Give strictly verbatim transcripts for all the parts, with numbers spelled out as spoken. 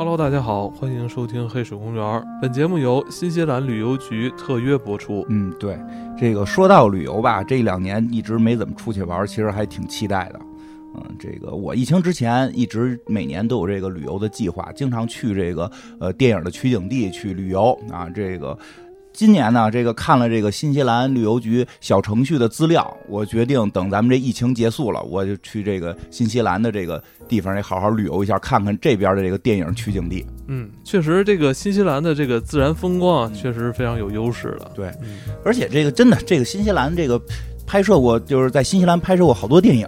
Hello， 大家好，欢迎收听黑水公园。本节目由新西兰旅游局特约播出。嗯，对，这个说到旅游吧，这两年一直没怎么出去玩，其实还挺期待的。嗯，这个我疫情之前一直每年都有这个旅游的计划，经常去这个呃电影的取景地去旅游啊。这个今年呢，这个看了这个新西兰旅游局小程序的资料，我决定等咱们这疫情结束了，我就去这个新西兰的这个地方，得好好旅游一下，看看这边的这个电影取景地。嗯，确实，这个新西兰的这个自然风光啊，确实非常有优势了。对，嗯、而且这个真的，这个新西兰这个。拍摄过，就是在新西兰拍摄过好多电影，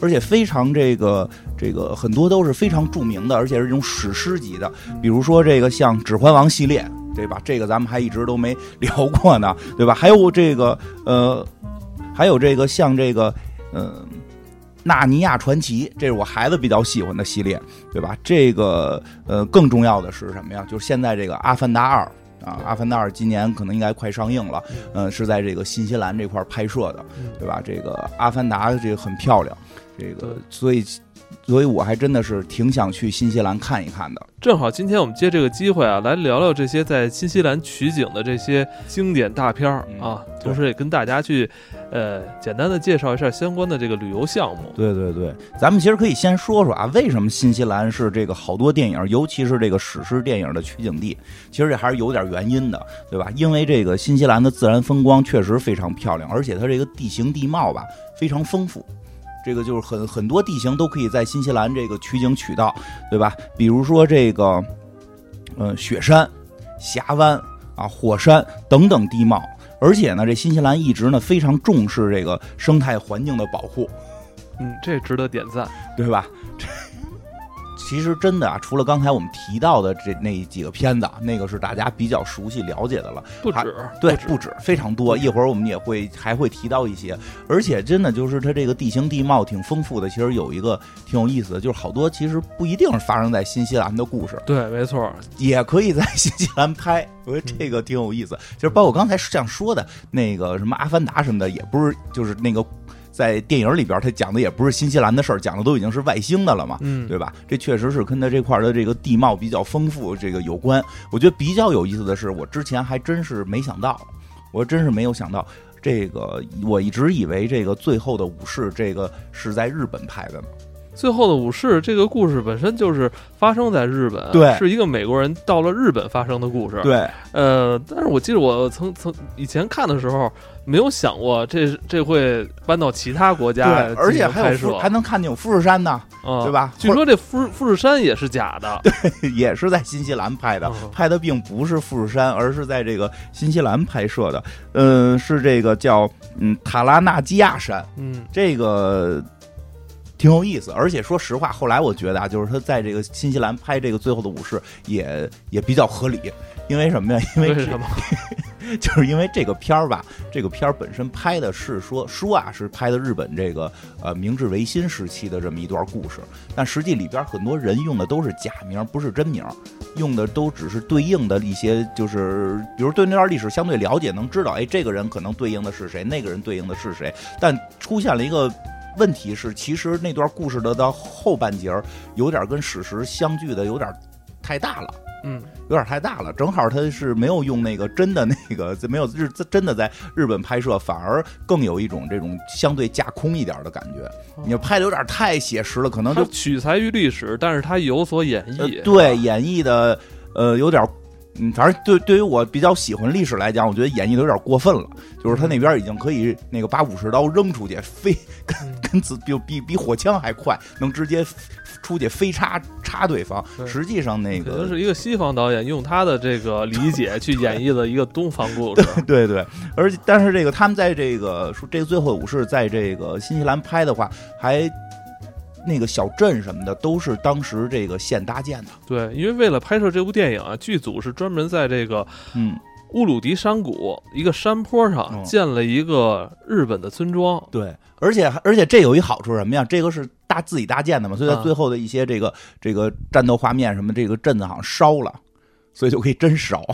而且非常这个这个很多都是非常著名的，而且是这种史诗级的。比如说这个像《指环王》系列，对吧？这个咱们还一直都没聊过呢，对吧？还有这个呃，还有这个像这个呃，《纳尼亚传奇》，这是我孩子比较喜欢的系列，对吧？这个呃，更重要的是什么呀？就是现在这个《阿凡达二》。啊，《阿凡达二》今年可能应该快上映了，嗯，是在这个新西兰这块拍摄的，对吧？这个《阿凡达》这个很漂亮，这个所以，所以我还真的是挺想去新西兰看一看的。正好今天我们借这个机会啊，来聊聊这些在新西兰取景的这些经典大片啊，同时也跟大家去，呃，简单的介绍一下相关的这个旅游项目。对对对，咱们其实可以先说说啊，为什么新西兰是这个好多电影，尤其是这个史诗电影的取景地？其实这还是有点原因的，对吧？因为这个新西兰的自然风光确实非常漂亮，而且它这个地形地貌吧非常丰富。这个就是很很多地形都可以在新西兰这个取景取到，对吧？比如说这个，呃，雪山、峡湾啊、火山等等地貌。而且呢，这新西兰一直呢非常重视这个生态环境的保护。嗯，这值得点赞，对吧？这其实真的啊，除了刚才我们提到的这那几个片子，那个是大家比较熟悉了解的了，不止，对，不止，非常多。一会儿我们也会还会提到一些，而且真的就是它这个地形地貌挺丰富的。其实有一个挺有意思的，就是好多其实不一定是发生在新西兰的故事，对，没错，也可以在新西兰拍。我觉得这个挺有意思，就是包括刚才这样说的那个什么《阿凡达》什么的，也不是就是那个。在电影里边他讲的也不是新西兰的事儿，讲的都已经是外星的了嘛，嗯，对吧？这确实是跟他这块的这个地貌比较丰富这个有关。我觉得比较有意思的是，我之前还真是没想到，我真是没有想到这个，我一直以为这个最后的武士这个是在日本拍的嘛。最后的武士这个故事本身就是发生在日本，对，是一个美国人到了日本发生的故事。对，呃，但是我记得我曾曾以前看的时候，没有想过这这会搬到其他国家，对，而且还有还能看见有富士山呢，嗯，对吧？据说这富富士山也是假的，对，也是在新西兰拍的，嗯，拍的并不是富士山，而是在这个新西兰拍摄的。嗯，呃，是这个叫嗯塔拉纳基亚山，嗯，这个。挺有意思，而且说实话，后来我觉得啊，就是他在这个新西兰拍这个《最后的武士》也也比较合理，因为什么呀？因为什么？就是因为这个片儿吧，这个片儿本身拍的是说说啊，是拍的日本这个呃明治维新时期的这么一段故事，但实际里边很多人用的都是假名，不是真名，用的都只是对应的一些，就是比如对那段历史相对了解，能知道，哎，这个人可能对应的是谁，那个人对应的是谁，但出现了一个。问题是，其实那段故事的到后半截有点跟史实相距的有点太大了，嗯，有点太大了。正好他是没有用那个真的那个，没有日真的在日本拍摄，反而更有一种这种相对架空一点的感觉。你拍的有点太写实了，可能就取材于历史，但是他有所演绎，呃、对，演绎的呃有点。嗯，反正对对于我比较喜欢历史来讲，我觉得演绎的有点过分了。就是他那边已经可以那个把武士刀扔出去飞，跟跟子比比比火枪还快，能直接出去飞插插对方。实际上那个可能是一个西方导演用他的这个理解去演绎了一个东方故事。对 对, 对，而且但是这个他们在这个说这个最后武士在这个新西兰拍的话，还。那个小镇什么的都是当时这个县搭建的，对，因为为了拍摄这部电影啊，剧组是专门在这个嗯乌鲁迪山谷一个山坡上建了一个日本的村庄，嗯，对，而且而且这有一好处什么呀？这个是搭自己搭建的嘛，所以在最后的一些这个，啊，这个战斗画面什么，这个镇子好像烧了，所以就可以真烧。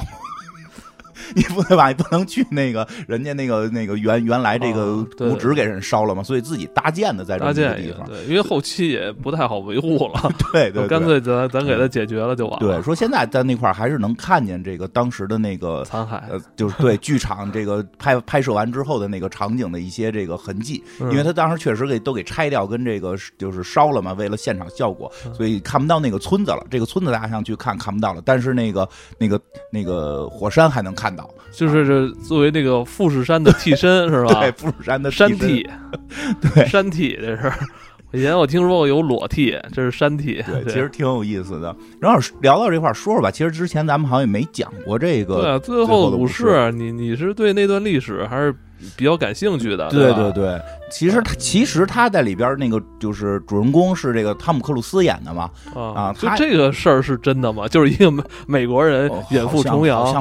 你不对吧？你不能去那个人家那个那个原原来这个古址给人烧了嘛，所以自己搭建的在这个地方，对，因为后期也不太好维护了，对对，干脆咱咱给他解决了就完了。对，说现在在那块还是能看见这个当时的那个残骸，呃，就是对剧场这个拍拍摄完之后的那个场景的一些这个痕迹，因为他当时确实给都给拆掉跟这个就是烧了嘛，为了现场效果，所以看不到那个村子了。这个村子大家想去看看不到了，但是那个那个那个火山还能看到，就是作为那个富士山的替身是吧？对，富士山的替身山替，对，山替这是。以前我听说过有裸替，这是山替，对，其实挺有意思的。然后聊到这块说说吧，其实之前咱们好像也没讲过这个。对、啊，最后的武士，你你是对那段历史还是比较感兴趣的？对对对，其实他其实他在里边那个就是主人公是这个汤姆克鲁斯演的嘛，啊，就这个事儿是真的吗？就是一个美国人远赴重洋，好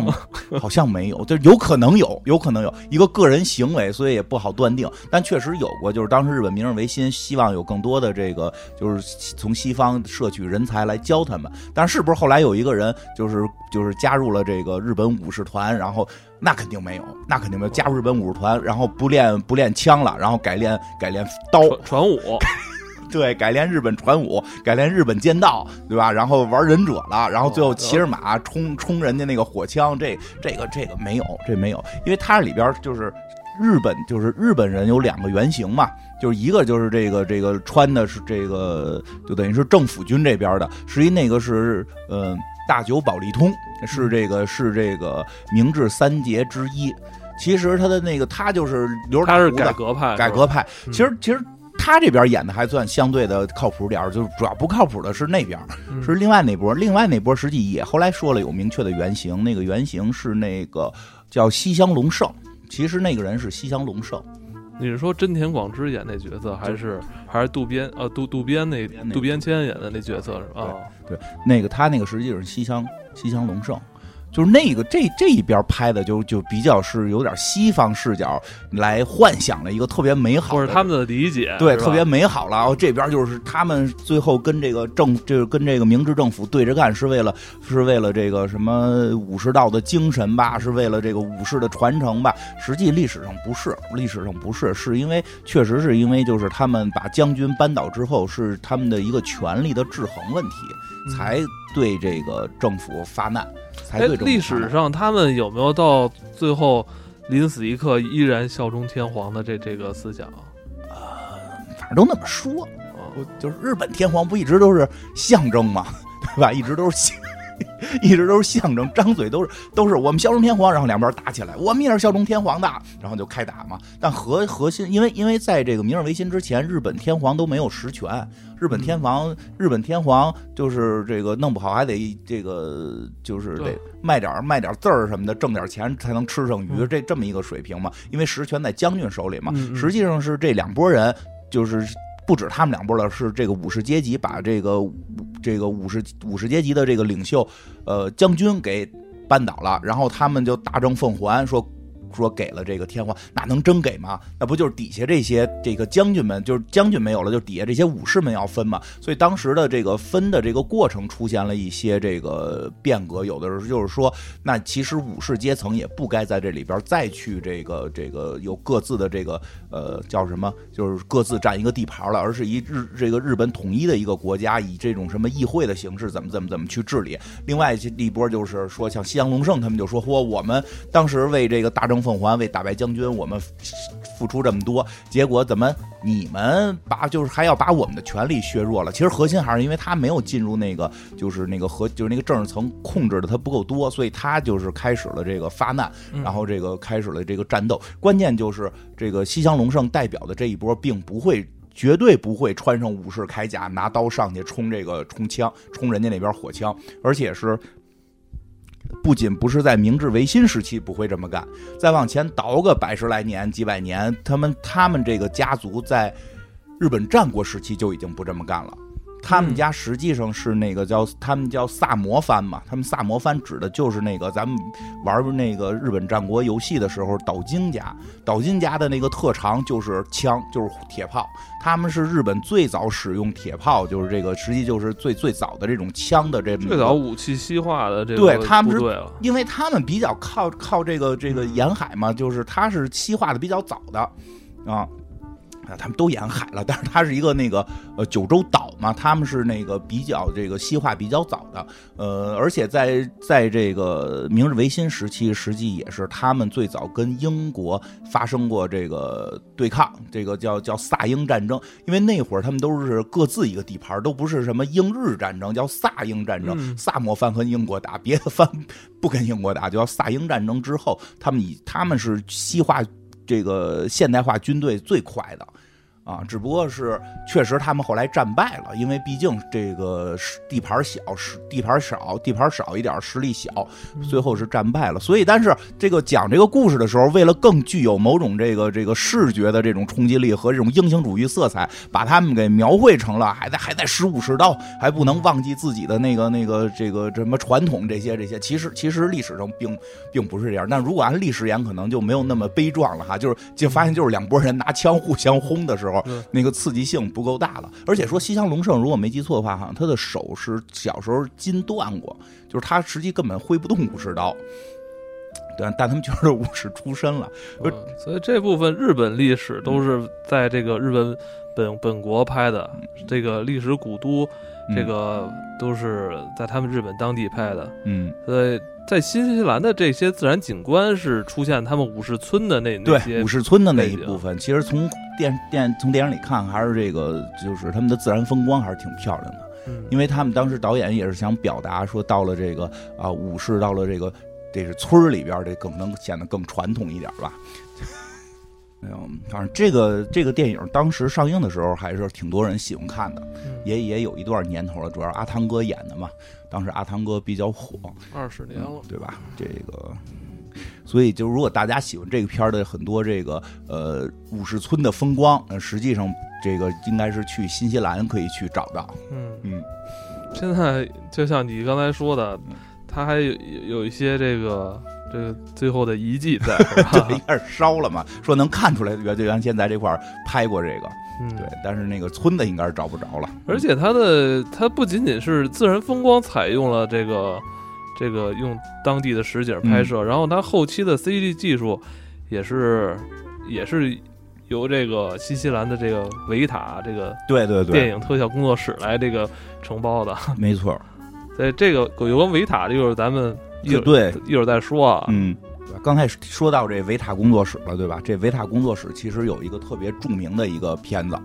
像好像没有，就有可能有，有可能有一个个人行为，所以也不好断定，但确实有过，就是当时日本明治维新，希望有更多的这个就是从西方摄取人才来教他们，但是不是后来有一个人就是就是加入了这个日本武士团，然后。那肯定没有，那肯定没有。加入日本武士团，然后不练不练枪了，然后改练改练刀传武，对，改练日本传武，改练日本剑道，对吧？然后玩忍者了，然后最后骑着马冲冲人家那个火枪，这这个这个没有，这没有，因为它里边就是日本，就是日本人有两个原型嘛。就是一个就是这个这个穿的是这个就等于是政府军这边的，实际那个是呃大久保利通，是这个是这个明治三杰之一。其实他的那个他就是留他是改革派，改革派。其实其实他这边演的还算相对的靠谱点，就是主要不靠谱的是那边，是另外那波，另外那波实际也后来说了有明确的原型，那个原型是那个叫西乡隆盛，其实那个人是西乡隆盛。你是说真田广之演那角色，还是还是渡边呃、啊、渡渡边那渡边谦演的那角色是吧？啊，对，那个他那个实际是西乡西乡隆盛，就是那个这这一边拍的就就比较是有点西方视角来幻想了一个特别美好的，或者他们的理解，对，特别美好了。然后这边就是他们最后跟这个政就是跟这个明治政府对着干，是为了是为了这个什么武士道的精神吧，是为了这个武士的传承吧。实际历史上不是，历史上不是，是因为确实是因为就是他们把将军扳倒之后，是他们的一个权力的制衡问题，才对这个政府发难。哎，历史上他们有没有到最后临死一刻依然效忠天皇的这这个思想啊？呃，反正都那么说，就是日本天皇不一直都是象征嘛，对吧？一直都是，一直都是象征，张嘴都是都是我们效忠天皇，然后两边打起来，我们也是效忠天皇的，然后就开打嘛。但核核心，因为因为在这个明治维新之前，日本天皇都没有实权。日本天皇，日本天皇就是这个弄不好还得这个就是得卖点卖点字儿什么的，挣点钱才能吃上鱼，这这么一个水平嘛。因为实权在将军手里嘛，实际上是这两拨人，就是不止他们两拨了，是这个武士阶级把这个这个武士武士阶级的这个领袖，呃将军给扳倒了，然后他们就大政奉还，说。说给了这个天皇，那能真给吗？那不就是底下这些这个将军们，就是将军没有了，就底下这些武士们要分嘛。所以当时的这个分的这个过程出现了一些这个变革，有的时候就是说，那其实武士阶层也不该在这里边再去这个这个有各自的这个呃叫什么，就是各自占一个地盘了，而是以日这个日本统一的一个国家，以这种什么议会的形式怎么怎么怎么去治理。另外一波就是说，像西乡隆盛他们就说，嚯，我们当时为这个大政奉还，为打败将军我们付出这么多，结果怎么你们把就是还要把我们的权力削弱了。其实核心还是因为他没有进入那个就是那个核就是那个政治层控制的他不够多，所以他就是开始了这个发难，然后这个开始了这个战斗。关键就是这个西乡隆盛代表的这一波并不会绝对不会穿上武士铠甲拿刀上去冲这个冲枪冲人家那边火枪，而且是不仅不是在明治维新时期不会这么干，再往前倒个百十来年、几百年，他们他们这个家族在日本战国时期就已经不这么干了。他们家实际上是那个叫他们叫萨摩藩嘛，他们萨摩藩指的就是那个咱们玩那个日本战国游戏的时候岛津家，岛津家的那个特长就是枪，就是铁炮，他们是日本最早使用铁炮，就是这个实际就是最最早的这种枪的这种最早武器西化的这个，对他们是对因为他们比较靠靠这个这个沿海嘛，就是它是西化的比较早的啊。啊，他们都沿海了，但是它是一个那个呃九州岛嘛，他们是那个比较这个西化比较早的，呃，而且在在这个明治维新时期，实际也是他们最早跟英国发生过这个对抗，这个叫叫萨英战争，因为那会儿他们都是各自一个地盘，都不是什么英日战争，叫萨英战争，嗯、萨摩藩和英国打，别的藩不跟英国打，就叫萨英战争之后，他们以他们是西化。这个现代化军队最快的啊，只不过是确实他们后来战败了，因为毕竟这个地盘小，地盘少，地盘少一点，实力小，最后是战败了。所以，但是这个讲这个故事的时候，为了更具有某种这个这个视觉的这种冲击力和这种英雄主义色彩，把他们给描绘成了还在还在使武持刀，还不能忘记自己的那个那个这个什么传统这些这些。其实其实历史上并并不是这样，但如果按历史演，可能就没有那么悲壮了哈。就是就发现就是两拨人拿枪互相轰的时候。那个刺激性不够大了，而且说西乡隆盛如果没记错的话，好像他的手是小时候筋断过，就是他实际根本挥不动武士刀，对，但他们就是武士出身了、嗯、所以这部分日本历史都是在这个日本本本国拍的，这个历史古都这个都是在他们日本当地拍的，嗯，所以在新西兰的这些自然景观是出现他们武士村的那那些对武士村的那一部分，其实从电电从电影里看，还是这个就是他们的自然风光还是挺漂亮的，因为他们当时导演也是想表达说，到了这个啊、呃、武士到了这个这是村里边，这更能显得更传统一点吧。没有，反正这个这个电影当时上映的时候还是挺多人喜欢看的，也也有一段年头了，主要阿汤哥演的嘛，当时阿汤哥比较火，二十年了、嗯，对吧？这个，所以就如果大家喜欢这个片的很多这个呃武士村的风光，实际上这个应该是去新西兰可以去找到。嗯嗯，现在就像你刚才说的，它还有有一些这个。这个最后的遗迹在对，一开始烧了嘛，说能看出来原原先在这块拍过这个、嗯、对，但是那个村子应该是找不着了。而且它的它不仅仅是自然风光采用了这个这个用当地的实景拍摄、嗯、然后它后期的 C G 技术也是也是由这个新西兰的这个维塔这个对对对电影特效工作室来这个承包的，没错。所以这个有关维塔就是咱们一对一会儿再说啊，嗯，刚才说到这维塔工作室了，对吧？这维塔工作室其实有一个特别著名的一个片子，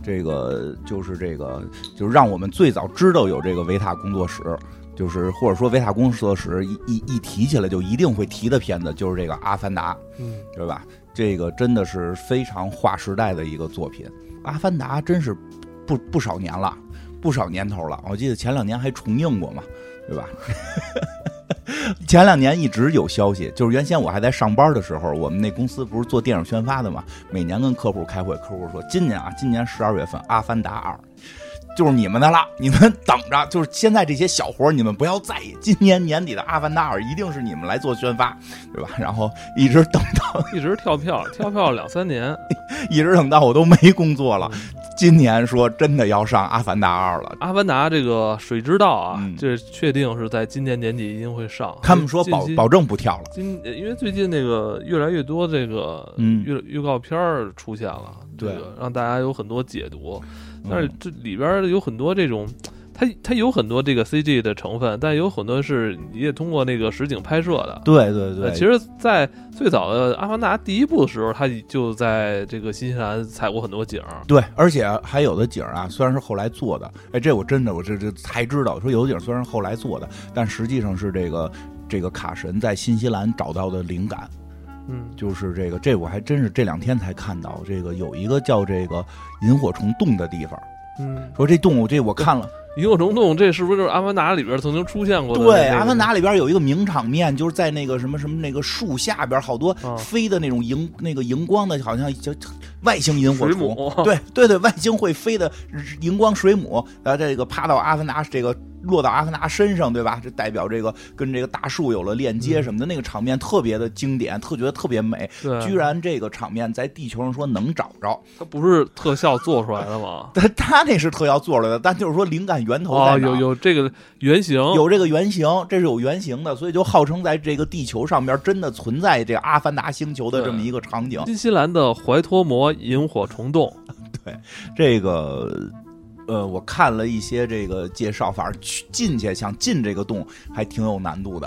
这个就是这个就是让我们最早知道有这个维塔工作室，就是或者说维塔工作室一一一提起来就一定会提的片子，就是这个《阿凡达》，嗯，对吧？这个真的是非常划时代的一个作品，《阿凡达》真是不不少年了，不少年头了，我记得前两年还重映过嘛，对吧？前两年一直有消息，就是原先我还在上班的时候，我们那公司不是做电影宣发的嘛，每年跟客户开会，客户说今年啊，今年十二月份《阿凡达二》就是你们的了，你们等着，就是现在这些小活你们不要在意，今年年底的《阿凡达二》一定是你们来做宣发，对吧？然后一直等到一直跳票，跳票两三年，一直等到我都没工作了。今年说真的要上《阿凡达二》了，《阿凡达》这个水之道啊，嗯、这确定是在今年年底一定会上。他们说保保证不跳了。今因为最近那个越来越多这个预、嗯、预告片出现了，对、这个，让大家有很多解读。但是这里边有很多这种，它它有很多这个 C G 的成分，但有很多是你也通过那个实景拍摄的。对对对。其实，在最早的《阿凡达》第一部的时候，它就在这个新西兰采过很多景。对，而且还有的景啊，虽然是后来做的，哎，这我真的我这这才知道，说有的景虽然是后来做的，但实际上是这个这个卡神在新西兰找到的灵感。嗯，就是这个，这我还真是这两天才看到，这个有一个叫这个萤火虫洞的地方，嗯，说这洞这我看了，萤火虫洞这是不是就是《阿凡达》里边曾经出现过的？对，《阿凡达》里边有一个名场面，就是在那个什么什么那个树下边，好多飞的那种荧、哦、那个荧光的，好像就外星银火虫，对对对，外星会飞的荧光水母，呃，这个趴到阿凡达，这个落到阿凡达身上，对吧？这代表这个跟这个大树有了链接什么的，嗯、那个场面特别的经典，特觉得特别美。居然这个场面在地球上说能找着，它不是特效做出来的吗？它它那是特效做出来的，但就是说灵感源头在哪？哦、有有这个原型，有这个原型，这是有原型的，所以就号称在这个地球上边真的存在这个阿凡达星球的这么一个场景。新西兰的怀托摩萤火虫洞，对这个。呃，我看了一些这个介绍，反正去进去想进这个洞还挺有难度的，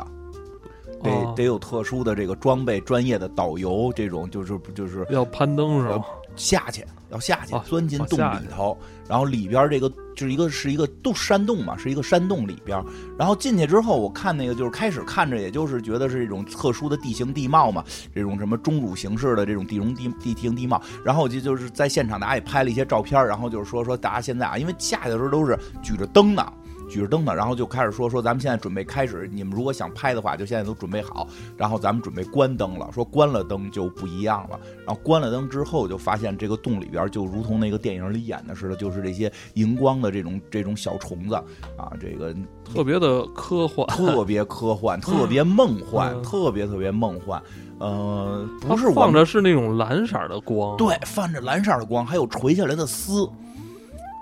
得、哦、得有特殊的这个装备、专业的导游，这种就是就是要攀登是吧？下去要下去，钻进洞里头，然后里边这个就是一个是一个都山洞嘛，是一个山洞里边，然后进去之后，我看那个就是开始看着，也就是觉得是一种特殊的地形地貌嘛，这种什么钟乳形式的这种地容地地形地貌，然后就就是在现场大家也拍了一些照片，然后就是说说大家现在啊，因为下去的时候都是举着灯呢。举着灯呢，然后就开始说说咱们现在准备开始，你们如果想拍的话就现在都准备好，然后咱们准备关灯了，说关了灯就不一样了，然后关了灯之后就发现这个洞里边就如同那个电影里演的似的，就是这些荧光的这种这种小虫子啊，这个特别的科幻，特别科幻，特别梦幻、嗯、特别特别梦幻。呃，不是放着是那种蓝色的光，对，放着蓝色的光，还有垂下来的丝，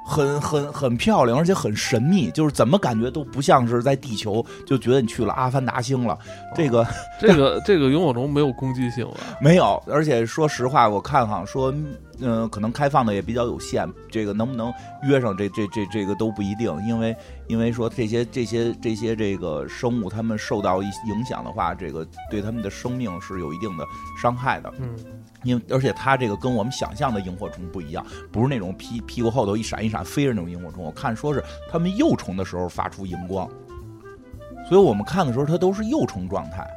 很很很漂亮，而且很神秘，就是怎么感觉都不像是在地球，就觉得你去了阿凡达星了。这个、哦、这个这个萤火虫没有攻击性吧？没有，而且说实话，我看哈说，嗯、呃，可能开放的也比较有限，这个能不能约上这这这这个都不一定，因为因为说这些这些这些这个生物，他们受到影响的话，这个对他们的生命是有一定的伤害的。嗯。因为而且它这个跟我们想象的萤火虫不一样，不是那种屁屁股后头一闪一闪飞着那种萤火虫。我看说是它们幼虫的时候发出荧光，所以我们看的时候它都是幼虫状态。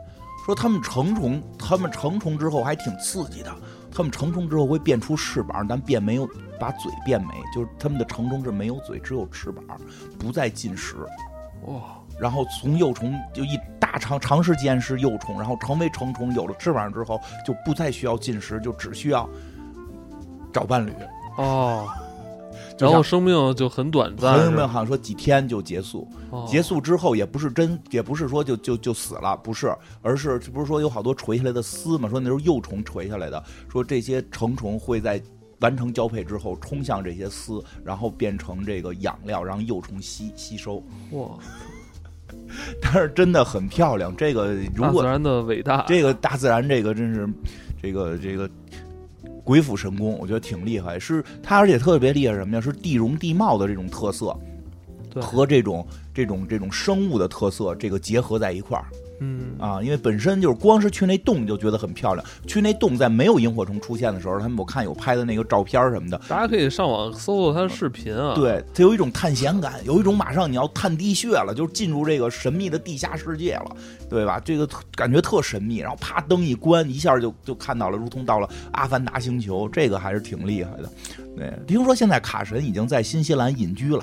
说它们成虫，它们成虫之后还挺刺激的。它们成虫之后会变出翅膀，但变没有把嘴变没，就是它们的成虫是没有嘴，只有翅膀，不再进食。哇！然后从幼虫就一大长长时间是幼虫，然后成为成虫，有了翅膀之后就不再需要进食，就只需要找伴侣哦。然后生命就很短暂，生命好像说几天就结束，哦、结束之后也不是真，也不是说就就就死了，不是，而是不是说有好多垂下来的丝嘛？说那时候幼虫垂下来的，说这些成虫会在完成交配之后冲向这些丝，然后变成这个养料，让幼虫吸吸收。哇！但是真的很漂亮，这个如果大自然的伟大，这个大自然这个真是，这个这个鬼斧神工，我觉得挺厉害。是它，而且特别厉害什么呀？是地容地貌的这种特色，和这种这种这种生物的特色，这个结合在一块儿。嗯啊，因为本身就是光是去那洞就觉得很漂亮，去那洞在没有萤火虫出现的时候，他们我看有拍的那个照片什么的，大家可以上网搜搜他的视频啊。对，它有一种探险感，有一种马上你要探地穴了，就是进入这个神秘的地下世界了，对吧？这个感觉特神秘，然后啪灯一关，一下就就看到了，如同到了阿凡达星球，这个还是挺厉害的。对，听说现在卡神已经在新西兰隐居了，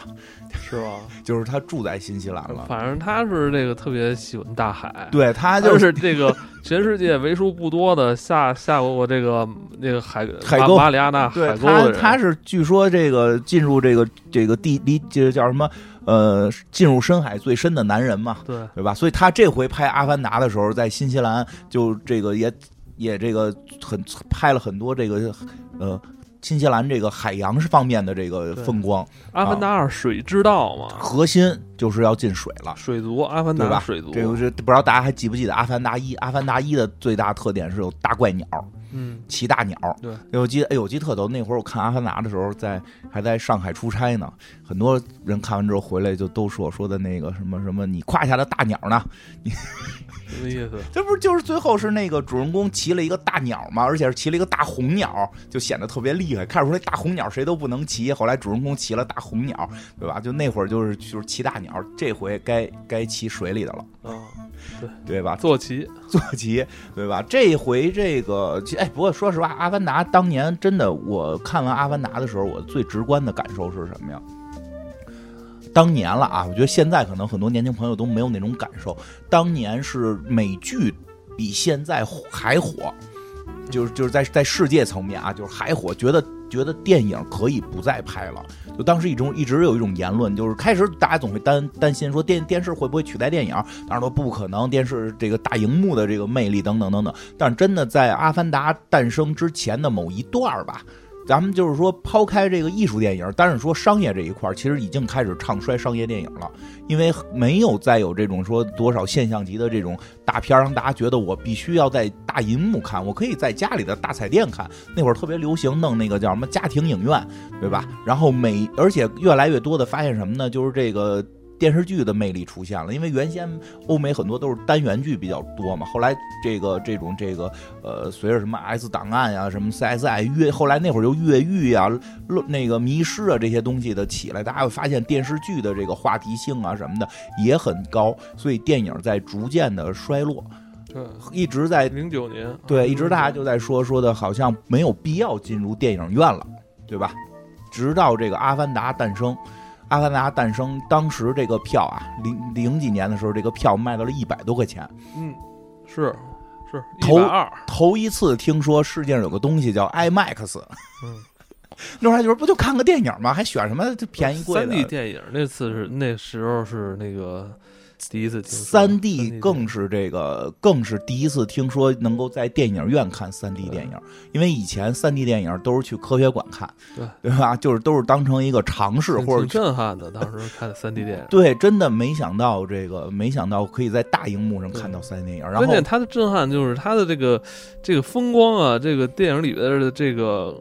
是吧？就是他住在新西兰了。反正他是这个特别喜欢大海。对，他就是这个全世界为数不多的下下过这个那、这个海海沟马里亚纳海沟的人。他他是据说这个进入这个这个地离这叫什么呃进入深海最深的男人嘛，对对吧？所以他这回拍《阿凡达》的时候，在新西兰就这个也也这个很拍了很多这个呃。新西兰这个海洋方面的这个风光，阿凡达二水之道嘛、啊，核心就是要进水了，水族阿凡达水族，这个是不知道大家还记不记得阿凡达一？阿凡达一的最大特点是有大怪鸟，嗯，骑大鸟，对，有记哎有记特逗，那会儿我看阿凡达的时候在，在还在上海出差呢，很多人看完之后回来就都说说的那个什么什么，你胯下的大鸟呢？你什么意思？这不是就是最后是那个主人公骑了一个大鸟嘛，而且是骑了一个大红鸟，就显得特别厉害。开始说大红鸟谁都不能骑，后来主人公骑了大红鸟，对吧？就那会儿就是就是骑大鸟，这回该该骑水里的了，啊、哦，对对吧？坐骑坐骑，对吧？这回这个哎，不过说实话，《阿凡达》当年真的，我看完《阿凡达》的时候，我最直观的感受是什么呀？当年了啊，我觉得现在可能很多年轻朋友都没有那种感受。当年是美剧比现在还火，就是就是在在世界层面啊，就是海火觉得觉得电影可以不再拍了。就当时一直一直有一种言论，就是开始大家总会担担心说电电视会不会取代电影，当然都不可能，电视这个大荧幕的这个魅力等等等等。但真的在《阿凡达》诞生之前的某一段吧，咱们就是说抛开这个艺术电影，但是说商业这一块其实已经开始唱衰商业电影了，因为没有再有这种说多少现象级的这种大片让大家觉得我必须要在大银幕看，我可以在家里的大彩电看。那会儿特别流行弄那个叫什么家庭影院，对吧？然后每而且越来越多的发现什么呢，就是这个电视剧的魅力出现了，因为原先欧美很多都是单元剧比较多嘛，后来这个这种这个呃，随着什么 S 档案呀、啊、什么 C S I 越，后来那会儿就越狱啊、那个迷失啊这些东西的起来，大家会发现电视剧的这个话题性啊什么的也很高，所以电影在逐渐的衰落。对，一直在零九年，对，一直大家就在说说的好像没有必要进入电影院了，对吧？直到这个《阿凡达》诞生。《阿凡达》诞生，当时这个票啊，零零几年的时候，这个票卖到了一百多块钱。嗯，是是，头头一次听说世界上有个东西叫 IMAX。嗯，那会儿就是不就看个电影吗？还选什么便宜贵的？三 D 电影那次是那时候是那个第一次听说。三 D 更是这个更是第一次听说能够在电影院看三 D 电影，因为以前三 D 电影都是去科学馆看，对对吧？就是都是当成一个尝试或者挺震撼的。当时看三 D 电影，对，真的没想到这个，没想到可以在大荧幕上看到三 D 电影。然后，关键它的震撼就是它的这个这个风光啊，这个电影里边的这个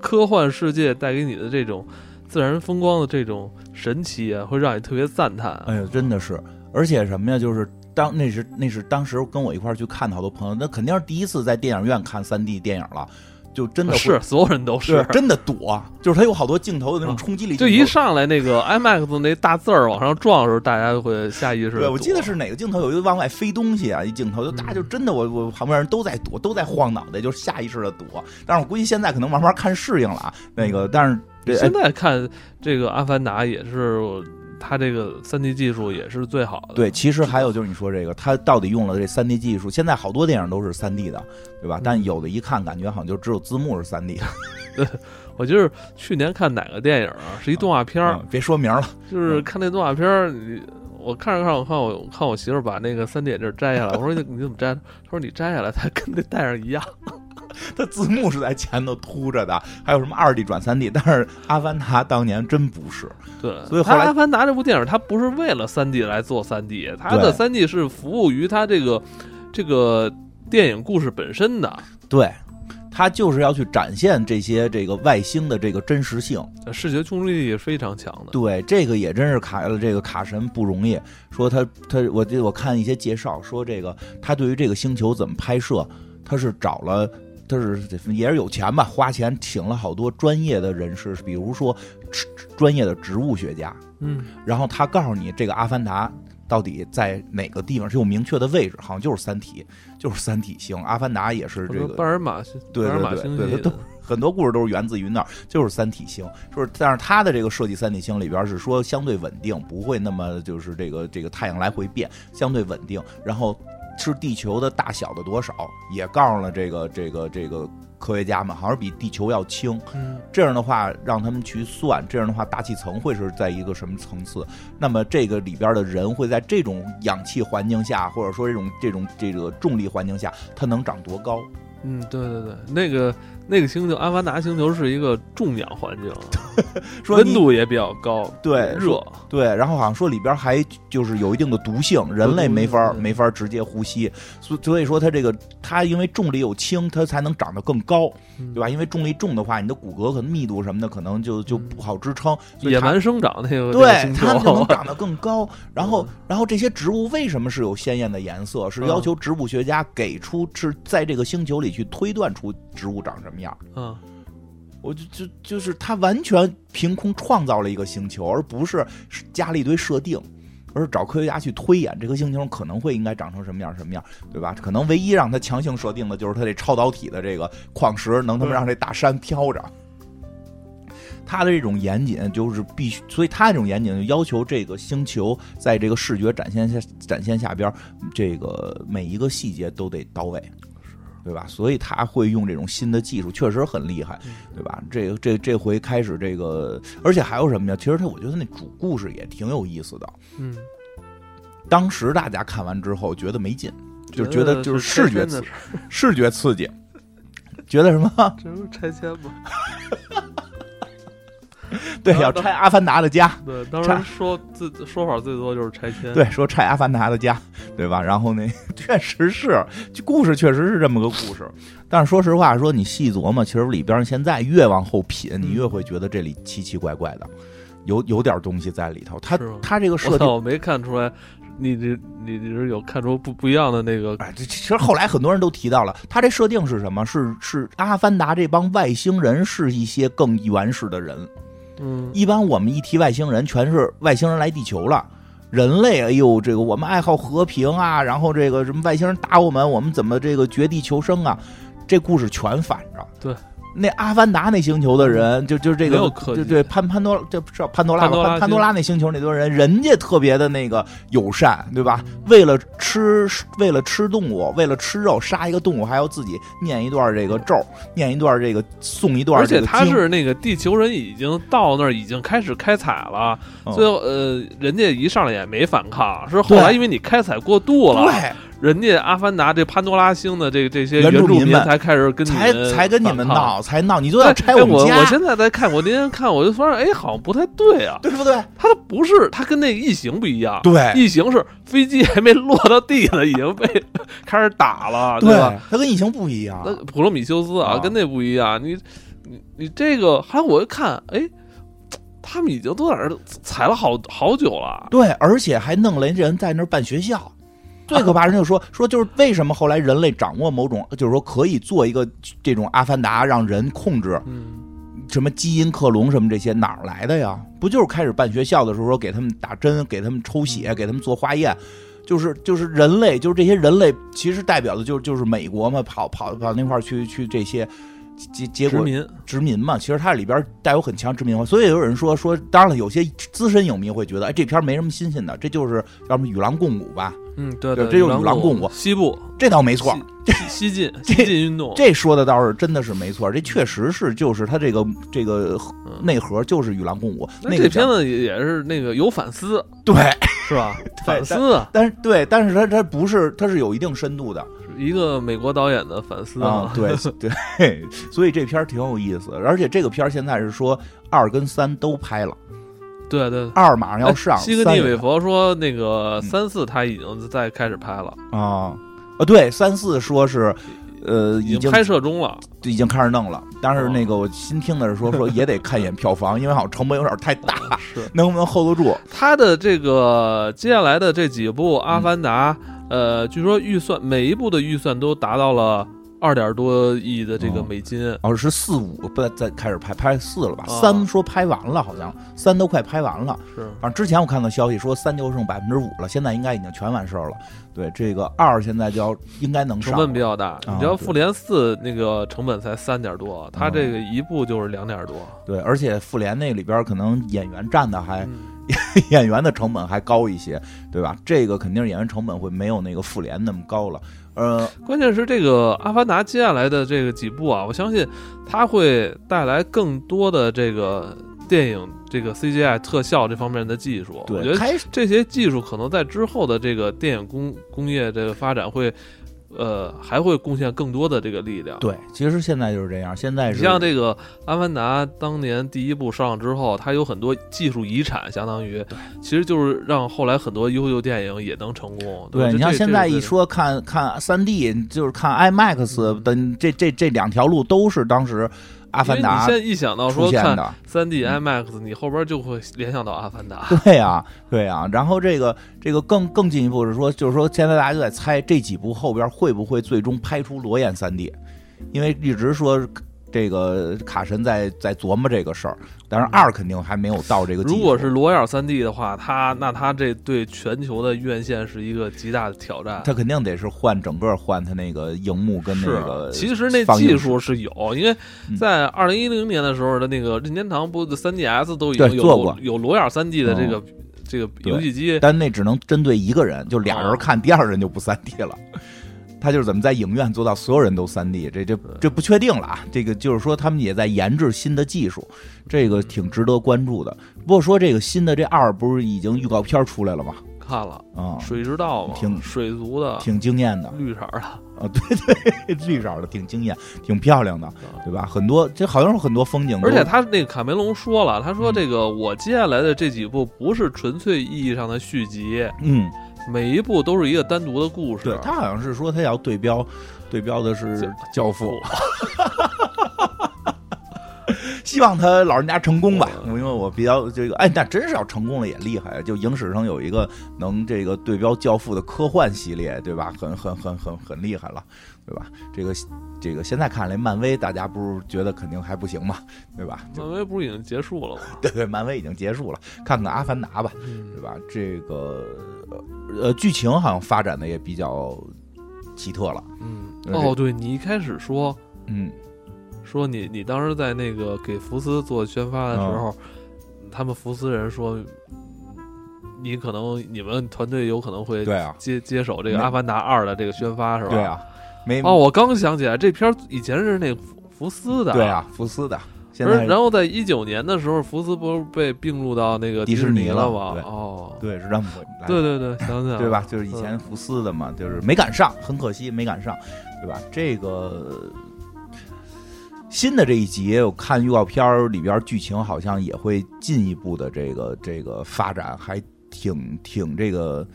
科幻世界带给你的这种自然风光的这种神奇啊，会让你特别赞叹、啊。哎呀，真的是。而且什么呀？就是当那是那是当时跟我一块去看的好多朋友，那肯定是第一次在电影院看三 D 电影了，就真的是所有人都是真的躲，就是他有好多镜头的那种冲击力、啊，就一上来那个 IMAX 那大字儿往上撞的时候，大家会下意识。对，我记得是哪个镜头有一个往外飞东西啊，一镜头就大家就真的我我旁边人都在躲，都在晃脑袋，就是下意识的躲。但是我估计现在可能慢慢看适应了啊，那个但是对现在看这个《阿凡达》也是。它这个 三 D 技术也是最好的。对，其实还有就是你说这个它到底用了这 三 D 技术，现在好多电影都是 三 D 的，对吧？但有的一看感觉好像就只有字幕是 三 D 的。对，我就是去年看哪个电影啊，是一动画片、嗯嗯、别说名了，就是看那动画片、嗯、我看着看我看我看我媳妇把那个 三 D 眼镜摘下来，我说 你, 你怎么摘，她说你摘下来它跟那戴上一样。它字幕是在前头凸着的，还有什么二 D 转三 D， 但是《阿凡达》当年真不是。对，所以后来《阿凡达》这部电影，它不是为了三 D 来做三 D， 它的三 D 是服务于它这个这个电影故事本身的。对，它就是要去展现这些这个外星的这个真实性，视觉冲击力也非常强的。对，这个也真是卡了，这个卡神不容易。说他他我我看一些介绍说这个他对于这个星球怎么拍摄，他是找了。他是也是有钱吧，花钱请了好多专业的人士，比如说专业的植物学家，嗯，然后他告诉你这个阿凡达到底在哪个地方是有明确的位置，好像就是三体，就是三体星，阿凡达也是这个巴尔马星，对对对 对, 对, 对，很多故事都是源自于那儿，就是三体星，就是但是它的这个设计三体星里边是说相对稳定，不会那么就是这个这个太阳来回变，相对稳定，然后。是地球的大小的多少，也告诉了这个这个这个科学家们，好像比地球要轻。这样的话，让他们去算，这样的话，大气层会是在一个什么层次？那么这个里边的人会在这种氧气环境下，或者说这种这种这个重力环境下，它能长多高？嗯，对对对，那个那个星球阿凡达星球是一个重氧环境，说温度也比较高，对，热，对，然后好像说里边还就是有一定的毒性，人类没法没法直接呼吸，所所以说它这个它因为重力又轻，它才能长得更高，对吧？因为重力重的话，你的骨骼可能密度什么的可能就就不好支撑，野蛮生长那个，对，它就能长得更高。然后然后这些植物为什么是有鲜艳的颜色？是要求植物学家给出是在这个星球里。去推断出植物长什么样，嗯，我就就就是他完全凭空创造了一个星球，而不是加了一堆设定，而是找科学家去推演这个星球可能会应该长成什么样什么样，对吧？可能唯一让他强行设定的就是他这超导体的这个矿石能他们让这大山飘着。他的这种严谨就是必须，所以他这种严谨要求这个星球在这个视觉展现下展现下边，这个每一个细节都得到位。对吧？所以他会用这种新的技术，确实很厉害，对吧？这这这回开始这个，而且还有什么呀？其实他，我觉得那主故事也挺有意思的。嗯，当时大家看完之后觉得没劲，就觉得就是视觉刺，视觉刺激，觉得什么？这不是拆迁吗？对，要拆阿凡达的家。对，当时说最说法最多就是拆迁。对，说拆阿凡达的家，对吧？然后呢，确实是，故事确实是这么个故事。但是说实话，说你细琢磨，其实里边现在越往后品，你越会觉得这里奇奇怪怪的，有有点东西在里头。他他这个设定，我没看出来。你你你你是有看出不不一样的那个？哎，其实后来很多人都提到了，他这设定是什么？是是阿凡达这帮外星人是一些更原始的人。嗯，一般我们一提外星人，全是外星人来地球了。人类，哎呦，这个我们爱好和平啊，然后这个什么外星人打我们，我们怎么这个绝地求生啊？这故事全反着。对，那阿凡达那星球的人，就就这个，对对，潘潘多，这不是潘多拉，潘多拉潘多拉那星球那多人，人家特别的那个友善，对吧？为了吃，为了吃动物，为了吃肉，杀一个动物还要自己念一段这个咒，念一段这个诵一段。而且他是那个地球人已经到那儿，已经开始开采了，最后呃，人家一上来也没反抗，是后来因为你开采过度了。对。人家阿凡达这潘多拉星的这这些原住民才开始跟你才才跟你们闹才闹，你就要拆我们家。哎哎、我, 我现在在看，我那天看我就发现，哎，好像不太对啊，对不对？他不是，他跟那异形不一样。对，异形是飞机还没落到地呢，已经被开始打了，对吧？他跟异形不一样，那普罗米修斯啊，啊跟那不一样。你你你这个，还我一看，哎。他们已经都在那踩了好好久了，对，而且还弄了人在那儿办学校。最可怕人就说说就是为什么后来人类掌握某种，就是说可以做一个这种阿凡达让人控制，什么基因克隆什么这些哪儿来的呀？不就是开始办学校的时候说给他们打针，给他们抽血，给他们做化验。就是就是人类，就是这些人类其实代表的就是就是美国嘛，跑跑跑那块去去这些。结结果殖民殖民嘛，其实它里边带有很强殖民化，所以有人说说，当然了，有些资深影迷会觉得，哎，这片没什么新鲜的，这就是要么与狼共舞吧，嗯，对对，这就是与狼共舞，西部这倒没错，西进西进运动这，这说的倒是真的是没错，这确实是就是它这个这个内核就是与狼共舞，嗯、那个片子也是那个有反思，对，是吧？反思，但是对，但是它它不是，它是有一定深度的。一个美国导演的反思啊、哦，对对，所以这片挺有意思，而且这个片现在是说二跟三都拍了，对对，二马上要上。西格尼韦佛说那个三四他已经在开始拍了啊、嗯哦、对，三四说是呃已经拍摄中了，已经开始弄了，但是那个我新听的是说说也得看一眼票房，因为好像成本有点太大，是能不能 hold 得住？他的这个接下来的这几部《阿凡达》嗯。呃，据说预算每一部的预算都达到了二点多亿的这个美金，哦，是四五不再开始拍，拍四了吧？哦、三说拍完了，好像三都快拍完了。是，反正之前我看到消息说三就剩百分之五了，现在应该已经全完事儿了。对，这个二现在就要应该能上，成本比较大。你知道复联四那个成本才三点多，它、嗯、这个一部就是两点多。对，而且复联那里边可能演员占的还。嗯演员的成本还高一些，对吧？这个肯定是演员成本会没有那个复联那么高了。呃，关键是这个阿凡达接下来的这个几部啊，我相信它会带来更多的这个电影这个 C G I 特效这方面的技术。我觉得这些技术可能在之后的这个电影工工业这个发展会。呃，还会贡献更多的这个力量。对，其实现在就是这样。现在是像这个《阿凡达》当年第一部上之后，它有很多技术遗产，相当于其实就是让后来很多优秀电影也能成功。对，对你像现在一说看看三 D， 就是看 IMAX 的、嗯、这这这两条路都是当时。阿凡达，你现在一想到说看三 D IMAX，、嗯、你后边就会联想到阿凡达。对呀、啊，对呀、啊。然后这个这个更更进一步是说，就是说现在大家就在猜这几部后边会不会最终拍出裸眼 三 D， 因为一直说这个卡神在在琢磨这个事儿，但是二肯定还没有到这个技术。如果是裸眼 三 D 的话，他那他这对全球的院线是一个极大的挑战。他肯定得是换整个换他那个荧幕跟那个。其实那技术是有，因为在二零一零年的时候的那个任天堂不 三 D S 都已经有做过有裸眼 三 D 的这个、嗯、这个游戏机，但那只能针对一个人，就俩人看，第二人就不 三 D 了。他就是怎么在影院做到所有人都 三 D， 这这这不确定了啊。这个就是说他们也在研制新的技术，这个挺值得关注的。不过说这个新的这二不是已经预告片出来了吗？看了啊、嗯，水之道嘛，挺水族的，挺惊艳的，绿色的啊，对对，绿色的挺惊艳，挺漂亮的，对吧？很多这好像是很多风景，而且他那个卡梅隆说了，他说这个、嗯、我接下来的这几部不是纯粹意义上的续集，嗯，每一部都是一个单独的故事。对，他好像是说他要对标，对标的是教父。希望他老人家成功吧，因为我比较这个，哎，那真是要成功了也厉害。就影史上有一个能这个对标《教父》的科幻系列，对吧？很很很很很厉害了，对吧？这个这个现在看来，漫威大家不是觉得肯定还不行嘛，对吧？漫威不是已经结束了吗？对对，漫威已经结束了，看看《阿凡达》吧，对吧？这个呃剧情好像发展的也比较奇特了。嗯，哦，对你一开始说，嗯。说你你当时在那个给福斯做宣发的时候、嗯、他们福斯人说你可能你们团队有可能会接、啊、接手这个阿凡达二的这个宣发是吧？对啊，没哦，我刚想起来这片以前是那福斯的，对啊，福斯的，现在然后在一九年的时候福斯不是被并入到那个迪士尼了吗？对哦，对，是这么回来，对对对，想想对吧，就是以前福斯的嘛，就是没赶上，很可惜没赶上，对吧？这个新的这一集，我看预告片里边剧情好像也会进一步的这个这个发展，还挺挺这个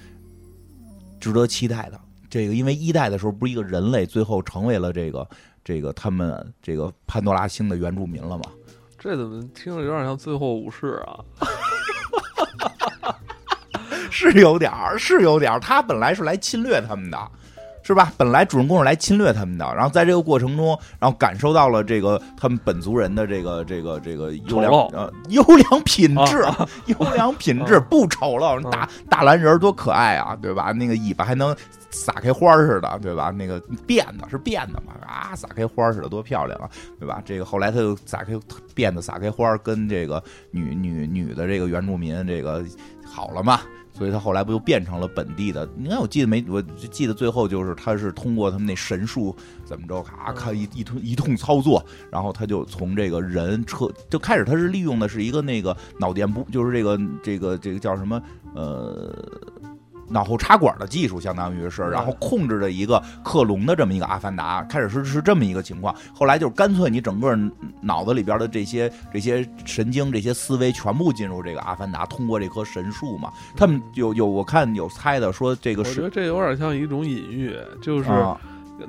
值得期待的。这个因为一代的时候不是一个人类最后成为了这个这个他们这个潘多拉星的原住民了吗？这怎么听着有点像最后武士啊？是有点儿，是有点儿。他本来是来侵略他们的。是吧？本来主人公是来侵略他们的，然后在这个过程中，然后感受到了这个他们本族人的这个这个这个优良呃优良品质，啊、优良品质、啊、不丑陋，大大蓝人多可爱啊，对吧？那个尾巴还能撒开花似的，对吧？那个辫子是辫子嘛，啊，撒开花似的，多漂亮啊，对吧？这个后来他就撒开辫子撒开花，跟这个女女女的这个原住民这个好了嘛。所以他后来不就变成了本地的？你看，我记得没？我记得最后就是他是通过他们那神术怎么着，咔咔一一通一通操作，然后他就从这个人车就开始，他是利用的是一个那个脑电波，就是这个这个这个叫什么呃脑后插管的技术，相当于是，然后控制着一个克隆的这么一个阿凡达。开始是是这么一个情况，后来就是干脆你整个脑子里边的这些这些神经、这些思维全部进入这个阿凡达，通过这棵神树嘛。他们有有我看有猜的说这个是，我觉得这有点像一种隐喻，就是。嗯，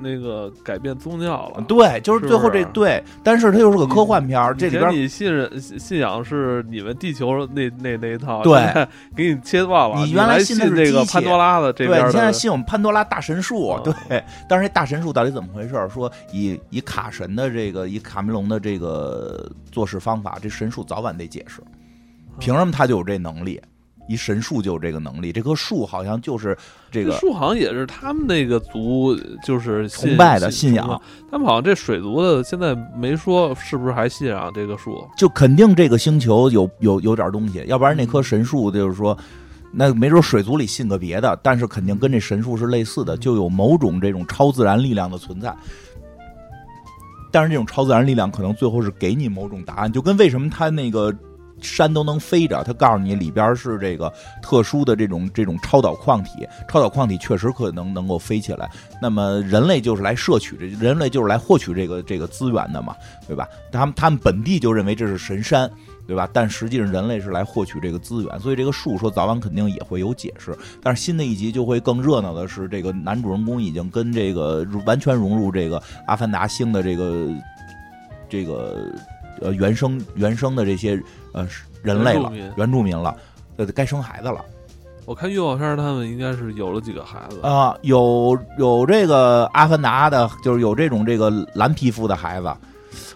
那个改变宗教了，对，就是最后这，是对，但是它又是个科幻片儿，这里边你信任信仰是你们地球那那那一套，对，给你切断了。你原来信这个潘多拉的这边的，对，你现在信我们潘多拉大神术，嗯、对。但是这大神术到底怎么回事？说以以卡神的这个以卡梅隆的这个做事方法，这神术早晚得解释，凭什么他就有这能力？一神树就有这个能力，这棵树好像就是这个树，好像也是他们那个族就是崇拜的信仰。他们好像这水族的现在没说是不是还信仰这个树，就肯定这个星球有有有点东西，要不然那棵神树就是说，那没准水族里信个别的，但是肯定跟这神树是类似的，就有某种这种超自然力量的存在。但是这种超自然力量可能最后是给你某种答案，就跟为什么他那个。山都能飞着，他告诉你里边是这个特殊的这种这种超导矿体，超导矿体确实可能能够飞起来。那么人类就是来摄取，人类就是来获取这个这个资源的嘛，对吧？他们他们本地就认为这是神山，对吧？但实际上人类是来获取这个资源，所以这个树说早晚肯定也会有解释。但是新的一集就会更热闹的是，这个男主人公已经跟这个完全融入这个阿凡达星的这个这个。呃，原生原生的这些呃人类了，原住民了，呃，该生孩子了。我看预告片，他们应该是有了几个孩子啊、呃，有有这个阿凡达的，就是有这种这个蓝皮肤的孩子，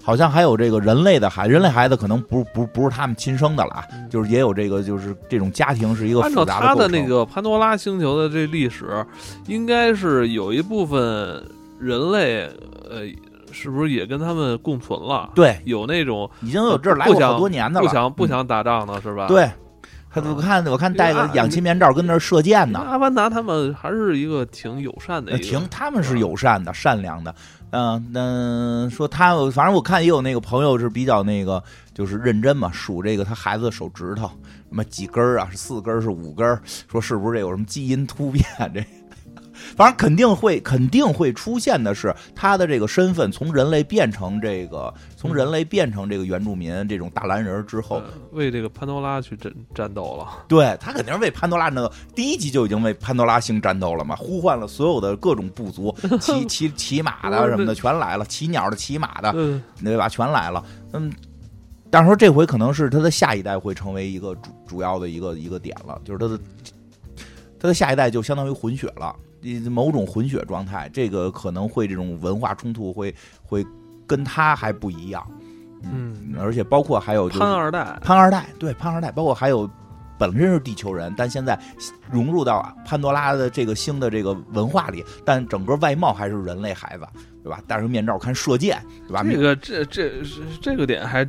好像还有这个人类的孩，人类孩子可能不不不是他们亲生的了，嗯、就是也有这个，就是这种家庭是一个复杂的。按照他的那个潘多拉星球的这历史，应该是有一部分人类呃。是不是也跟他们共存了？对，有那种已经有这儿来过好多年的了，不想不想打仗呢，是吧？对，他我看我看戴个氧气面罩跟那儿射箭呢。阿凡达他们还是一个挺友善的，挺他们是友善的、善良的。嗯、呃，那说他反正我看也有那个朋友是比较那个就是认真嘛，数这个他孩子的手指头什么几根啊，是四根是五根，说是不是这有什么基因突变这。反正肯定会肯定会出现的是他的这个身份从人类变成这个从人类变成这个原住民这种大蓝人之后、呃、为这个潘多拉去战战斗了。对，他肯定是为潘多拉那个第一集就已经为潘多拉星战斗了嘛，呼唤了所有的各种部族，骑骑骑马的什么的全来了，骑鸟的骑马的对吧全来了。嗯，但是说这回可能是他的下一代会成为一个主主要的一个一个点了，就是他的他的下一代就相当于混血了。某种混血状态，这个可能会这种文化冲突会会跟他还不一样，嗯，而且包括还有、就是、潘二代，潘二代对潘二代，包括还有本身是地球人，但现在融入到潘多拉的这个星的这个文化里，但整个外貌还是人类孩子，对吧？戴上面罩看射箭，对吧？这个这这这个点还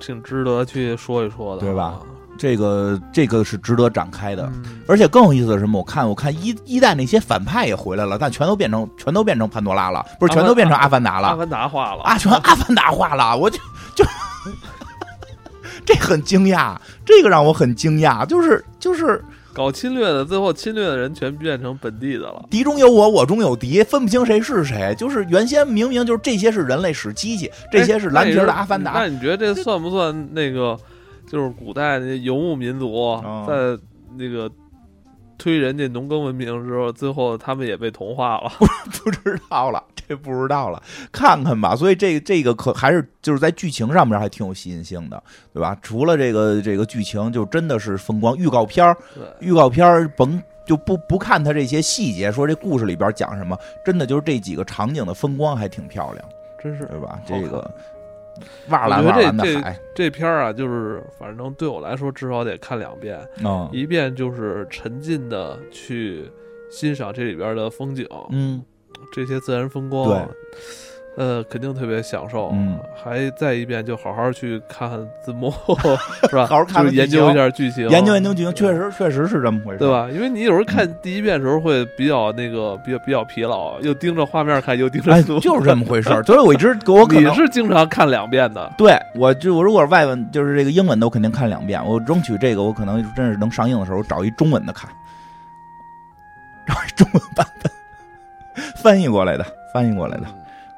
挺值得去说一说的，对吧？这个这个是值得展开的，而且更有意思的是什么？我看我看一一代那些反派也回来了，但全都变成全都变成潘多拉了，不是全都变成阿凡达了，阿凡达化了啊，全阿凡达化了，我就就这很惊讶，这个让我很惊讶，就是就是搞侵略的，最后侵略的人全变成本地的了，敌中有我，我中有敌，分不清谁是谁。就是原先明明就是这些是人类使机器，这些是蓝皮的阿凡达。那你觉得这算不算那个？就是古代那游牧民族在那个推人家农耕文明的时候，最后他们也被同化了，不知道了，这不知道了，看看吧。所以这这个可还是就是在剧情上面还挺有吸引性的，对吧？除了这个这个剧情，就真的是风光预告片儿，预告片儿甭。就不不看他这些细节，说这故事里边讲什么，真的就是这几个场景的风光还挺漂亮，真是对吧？这个。哇啦哇啦的海，这片儿啊，就是反正对我来说至少得看两遍，嗯、一遍就是沉浸的去欣赏这里边的风景，嗯，这些自然风光，对，呃，肯定特别享受。嗯，还再一遍就好好去看字幕，是吧？好好看，就是、研究一下剧情，研究研究剧情，确实确实是这么回事，对吧？因为你有时候看第一遍的时候会比较那个，比较比较疲劳，又盯着画面看，又盯着字幕、哎，就是这么回事。所以我一直给我可能你是经常看两遍的，对我就我如果外文就是这个英文的，我肯定看两遍。我争取这个，我可能真是能上映的时候找一中文的看，找一中文版本翻译过来的，翻译过来的。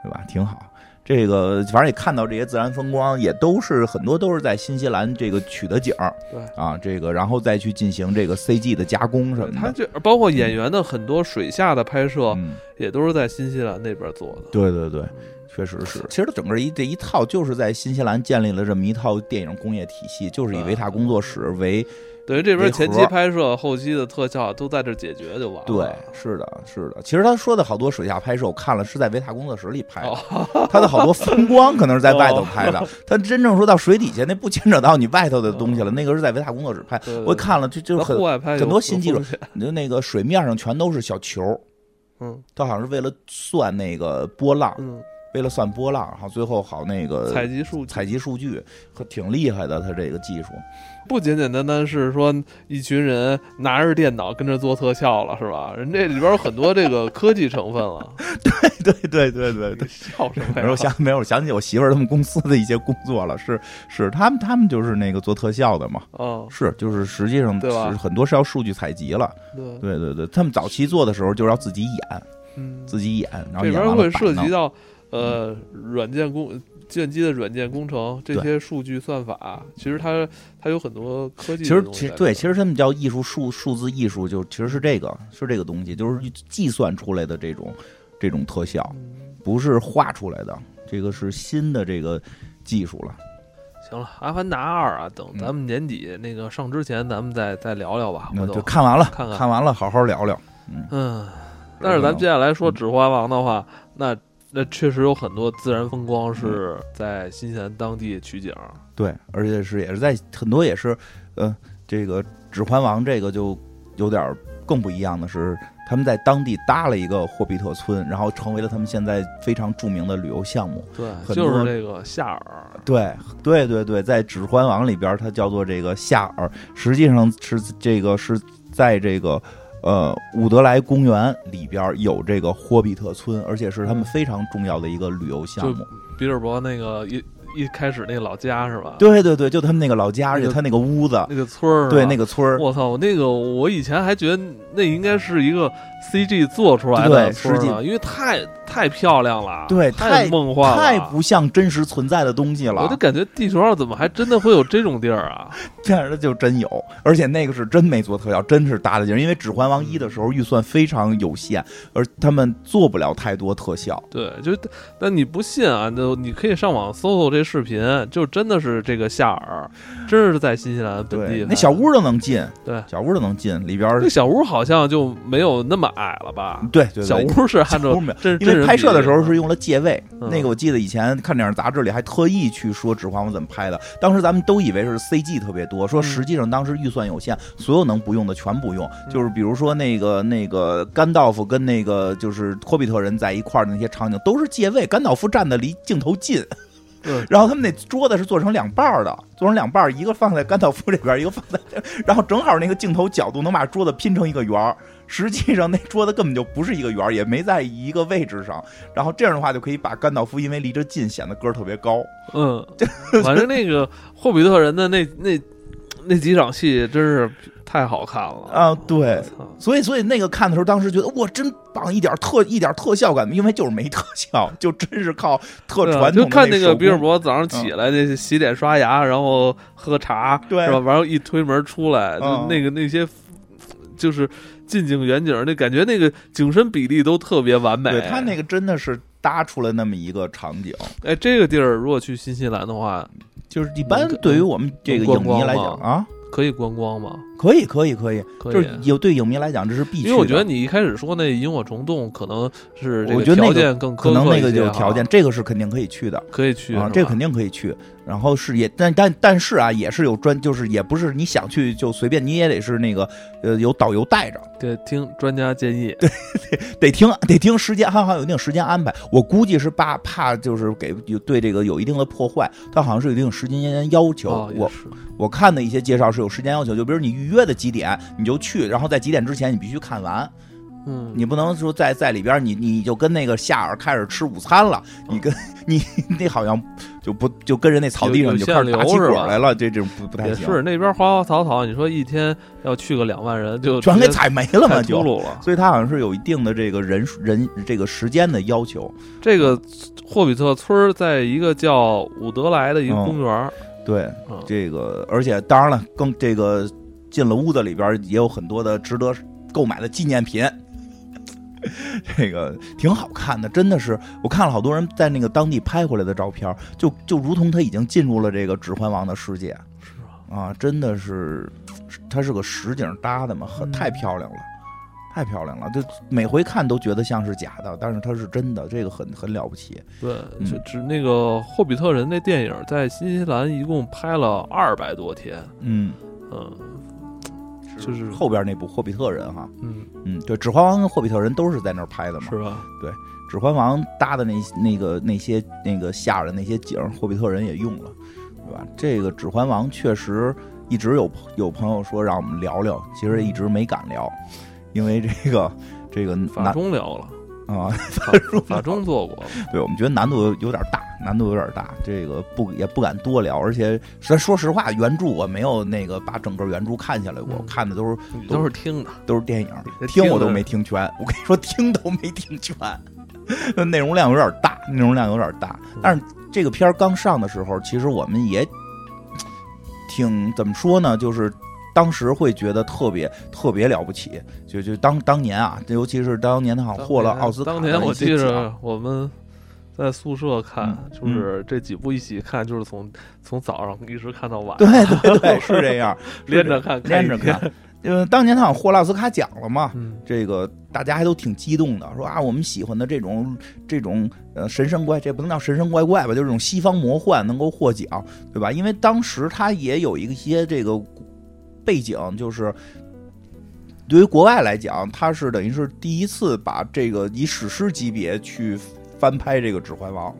对吧？挺好，这个反正也看到这些自然风光，也都是很多都是在新西兰这个取的景儿，对啊，这个然后再去进行这个 C G 的加工什么的。它就包括演员的很多水下的拍摄，嗯、也都是在新西兰那边做的。对对对，确实是。其实整个一这一套就是在新西兰建立了这么一套电影工业体系，就是以维塔工作室为。等于这边前期拍摄、后期的特效都在这解决就完了。对，是的，是的。其实他说的好多水下拍摄，我看了是在维塔工作室里拍的，哦、他的好多风光可能是在外头拍的。哦、他真正说到水底下，那不牵扯到你外头的东西了，哦、那个是在维塔工作室拍。对对对我看了，就就很很多新技术，就那个水面上全都是小球，嗯，他好像是为了算那个波浪。嗯为了算波浪，然后最后好那个采集数据，采集数据挺厉害的。他这个技术不简简单单是说一群人拿着电脑跟着做特效了，是吧？人这里边有很多这个科技成分了。对对对对对对，笑什么呀？我想没有，我想起我媳妇儿他们公司的一些工作了，是是，他们他们就是那个做特效的嘛，哦，是就是实际上很多是要数据采集了，对对对对，他们早期做的时候就是要自己演，嗯，自己演，然后演这边会涉及到。呃，软件工计机的软件工程这些数据算法，其实它它有很多科技。其实其实对，其实他们叫艺术数数字艺术，就其实是这个是这个东西，就是计算出来的这种这种特效，不是画出来的。这个是新的这个技术了。行了，《阿凡达二》啊，等咱们年底那个上之前，咱们再再聊聊吧。那就看完了，看看看完了，好好聊聊。嗯，嗯但是咱们接下来说《指环王》的话，嗯、那。那确实有很多自然风光是在新西兰当地取景、嗯，对，而且是也是在很多也是，呃，这个《指环王》这个就有点更不一样的是，他们在当地搭了一个霍比特村，然后成为了他们现在非常著名的旅游项目。对，就是这个夏尔。对对对对，在《指环王》里边，它叫做这个夏尔，实际上是这个是在这个呃伍德莱公园里边有这个霍比特村，而且是他们非常重要的一个旅游项目。就比尔博那个一。一开始那个老家是吧？对对对，就他们那个老家，而且他那个屋子、那个村儿，对那个村儿，我操，那个我以前还觉得那应该是一个 C G 做出来的村儿，因为太太漂亮了，对，太梦幻了，太不像真实存在的东西了。我就感觉地球上怎么还真的会有这种地儿啊？这样的就真有，而且那个是真没做特效，真是搭的劲儿。因为《指环王一》的时候预算非常有限，而他们做不了太多特效。对，就但你不信啊？就你可以上网搜搜这。视频就真的是这个夏尔，真是在新西兰本地，那小屋都能进，对，小屋都能进里边。那小屋好像就没有那么矮了吧？对，对对小屋是按照真因为拍摄的时候是用了借位、嗯。那个我记得以前看电影杂志里还特意去说《指环王》怎么拍的，当时咱们都以为是 C G 特别多，说实际上当时预算有限，所有能不用的全不用。就是比如说那个那个甘道夫跟那个就是霍比特人在一块儿的那些场景都是借位，甘道夫站的离镜头近。然后他们那桌子是做成两半的，做成两半，一个放在甘道夫这边，一个放在这，然后正好那个镜头角度能把桌子拼成一个圆，实际上那桌子根本就不是一个圆，也没在一个位置上。然后这样的话就可以把甘道夫因为离着近显得个儿特别高。嗯，反正那个霍比特人的那那那几场戏真是太好看了啊！对，所以所以那个看的时候，当时觉得哇，真棒，一点特一点特效感，因为就是没特效，就真是靠特传统的那。就看那个比尔博早上起来，那、嗯、洗脸刷牙，然后喝茶，对，是吧？然后一推门出来，嗯、就那个那些就是近景远景，那感觉那个景深比例都特别完美。对他那个真的是搭出了那么一个场景。哎，这个地儿如果去新西兰的话，就是一般对于我们这个影迷来讲啊。可以观光吗？可以，可以，可以，可以就是有对影迷来讲这是必须的。因为我觉得你一开始说那萤火虫洞可能是这个条件更苛刻一些、啊，我觉得那个、可能那个就条件，这个是肯定可以去的，可以去啊，这个肯定可以去。然后是也，但但但是啊，也是有专，就是也不是你想去就随便，你也得是那个呃有导游带着，得听专家建议，对，得听得听时间，还好有一定时间安排。我估计是怕怕就是给对这个有一定的破坏，它好像是有一定时间要求。哦、我我看的一些介绍是。有时间要求，就比如你预约的几点你就去，然后在几点之前你必须看完。嗯，你不能说在在里边你你就跟那个夏尔开始吃午餐了，你跟、嗯、你那好像就不就跟人那草地上就开始打起滚来了，这这种不不太行。是那边花花草草，你说一天要去个两万人，就全给踩没了嘛，就所以他好像是有一定的这个人人这个时间的要求。这个霍比特村在一个叫伍德莱的一个公园。嗯对，这个而且当然了，更这个进了屋子里边也有很多的值得购买的纪念品，这个挺好看的，真的是我看了好多人在那个当地拍回来的照片，就就如同他已经进入了这个《指环王》的世界，是啊，真的是，它是个实景搭的嘛，太漂亮了。嗯太漂亮了，就每回看都觉得像是假的，但是它是真的，这个很很了不起。对，嗯、就只那个霍比特人那电影在新西兰一共拍了二百多天。嗯嗯，就是后边那部《霍比特人》哈。嗯嗯，对，《指环王》跟《霍比特人》都是在那儿拍的嘛。是吧？对，《指环王》搭的那那个那些那个吓人那些景，霍比特人也用了，对吧？这个《指环王》确实一直有有朋友说让我们聊聊，其实一直没敢聊。因为这个，这个法中聊了啊，法中法中做过，对我们觉得难度有点大，难度有点大，这个不也不敢多聊，而且咱说实话，原著我没有那个把整个原著看下来，我看的都是、嗯、都是听的，都是电影，听我都没听全，我跟你说听都没听全，内容量有点大，内容量有点大。但是这个片刚上的时候，其实我们也挺怎么说呢，就是。当时会觉得特别特别了不起，就就当当年啊，尤其是当年他好像获了奥斯卡。当年我记着我们在宿舍看，嗯、就是这几部一起看，就是从从早上一直看到晚上。对对对，是这样，连着看，连着看。呃，当年他好像获了奥斯卡奖了嘛，嗯、这个大家还都挺激动的，说啊，我们喜欢的这种这种呃神神怪，这不能叫神神怪怪吧，就是这种西方魔幻能够获奖，对吧？因为当时他也有一些这个。背景就是对于国外来讲，它是等于是第一次把这个以史诗级别去翻拍这个《指环王》，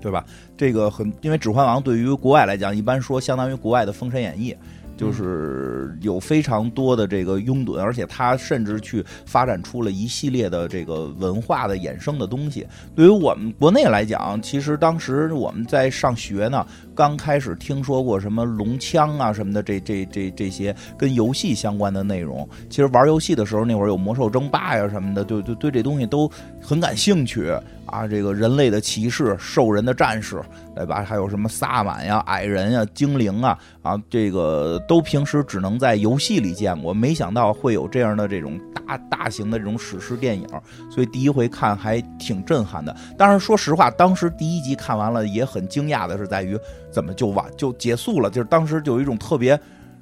对吧？这个很，因为《指环王》对于国外来讲，一般说相当于国外的《封神演义》，就是有非常多的这个拥趸，而且它甚至去发展出了一系列的这个文化的衍生的东西。对于我们国内来讲，其实当时我们在上学呢，刚开始听说过什么龙枪啊什么的，这这这这些跟游戏相关的内容。其实玩游戏的时候，那会儿有魔兽争霸呀什么的，对对对，这东西都很感兴趣啊。这个人类的骑士、兽人的战士，对吧？还有什么萨满呀、矮人呀、精灵啊啊，这个都平时只能在游戏里见过，没想到会有这样的这种大大型的这种史诗电影，所以第一回看还挺震撼的。当然，说实话，当时第一集看完了也很惊讶的是在于，怎么就完就结束了？就是当时就有一种特别，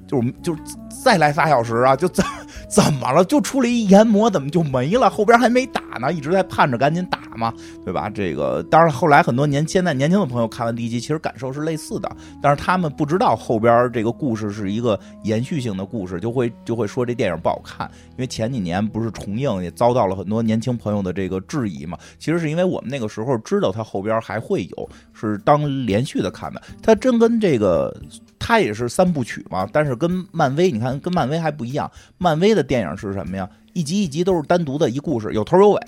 就是就是再来仨小时啊，就怎怎么了？就出了一研磨，怎么就没了？后边还没打呢，一直在盼着赶紧打嘛，对吧？这个当然，后来很多年现在年轻的朋友看完第一集，其实感受是类似的，但是他们不知道后边这个故事是一个延续性的故事，就会就会说这电影不好看，因为前几年不是重映也遭到了很多年轻朋友的这个质疑嘛。其实是因为我们那个时候知道它后边还会有，是当连续的看的，它真跟这个。它也是三部曲嘛，但是跟漫威，你看跟漫威还不一样。漫威的电影是什么呀？一集一集都是单独的一故事，有头有尾。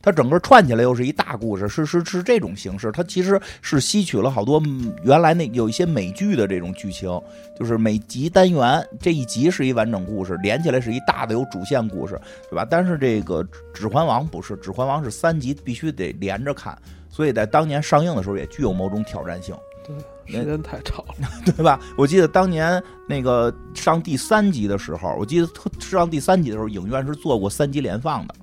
它整个串起来又是一大故事，是是是这种形式。它其实是吸取了好多原来那有一些美剧的这种剧情，就是每集单元这一集是一完整故事，连起来是一大的有主线故事，对吧？但是这个《指环王》不是，《指环王》是三集必须得连着看，所以在当年上映的时候也具有某种挑战性。时间太长了，对吧？我记得当年那个上第三集的时候，我记得上第三集的时候，影院是做过三集连放的，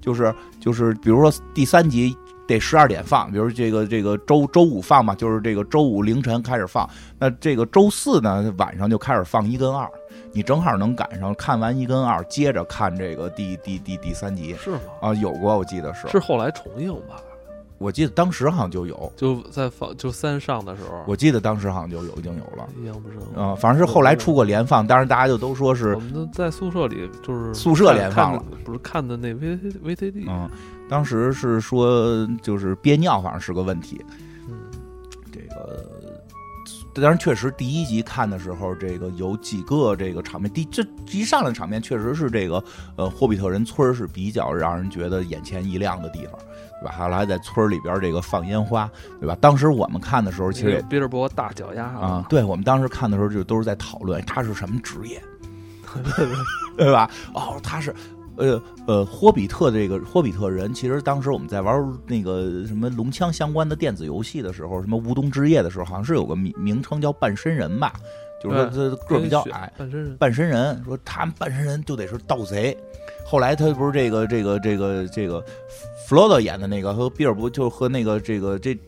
就是就是，比如说第三集得十二点放，比如这个这个周周五放嘛，就是这个周五凌晨开始放，那这个周四呢晚上就开始放一跟二。你正好能赶上，看完一跟二，接着看这个第第第第三集，是吗？啊，有过，我记得是是后来重映吧。我记得当时好像就有，就在放就三上的时候，我记得当时好像就有已经有了，印象不深啊、呃，反正是后来出过连放，当然大家就都说是我们在宿舍里就是宿舍连放了，不是看的那 V V T D 啊，当时是说就是憋尿，反正是个问题。嗯，这个当然确实第一集看的时候，这个有几个这个场面，第这一上来的场面确实是这个呃霍比特人村是比较让人觉得眼前一亮的地方。对吧？后来在村里边这个放烟花，对吧？当时我们看的时候，其实比尔博大脚丫啊，对我们当时看的时候就都是在讨论他是什么职业，对吧？哦，他是呃呃霍比特这个霍比特人。其实当时我们在玩那个什么龙枪相关的电子游戏的时候，什么无冬之夜的时候，好像是有个名名称叫半身人吧，就是说他个比较矮，半身人，半身人说他半身人就得是盗贼。后来他不是这个这个这个这个弗罗多演的那个和比尔博就和那个这个这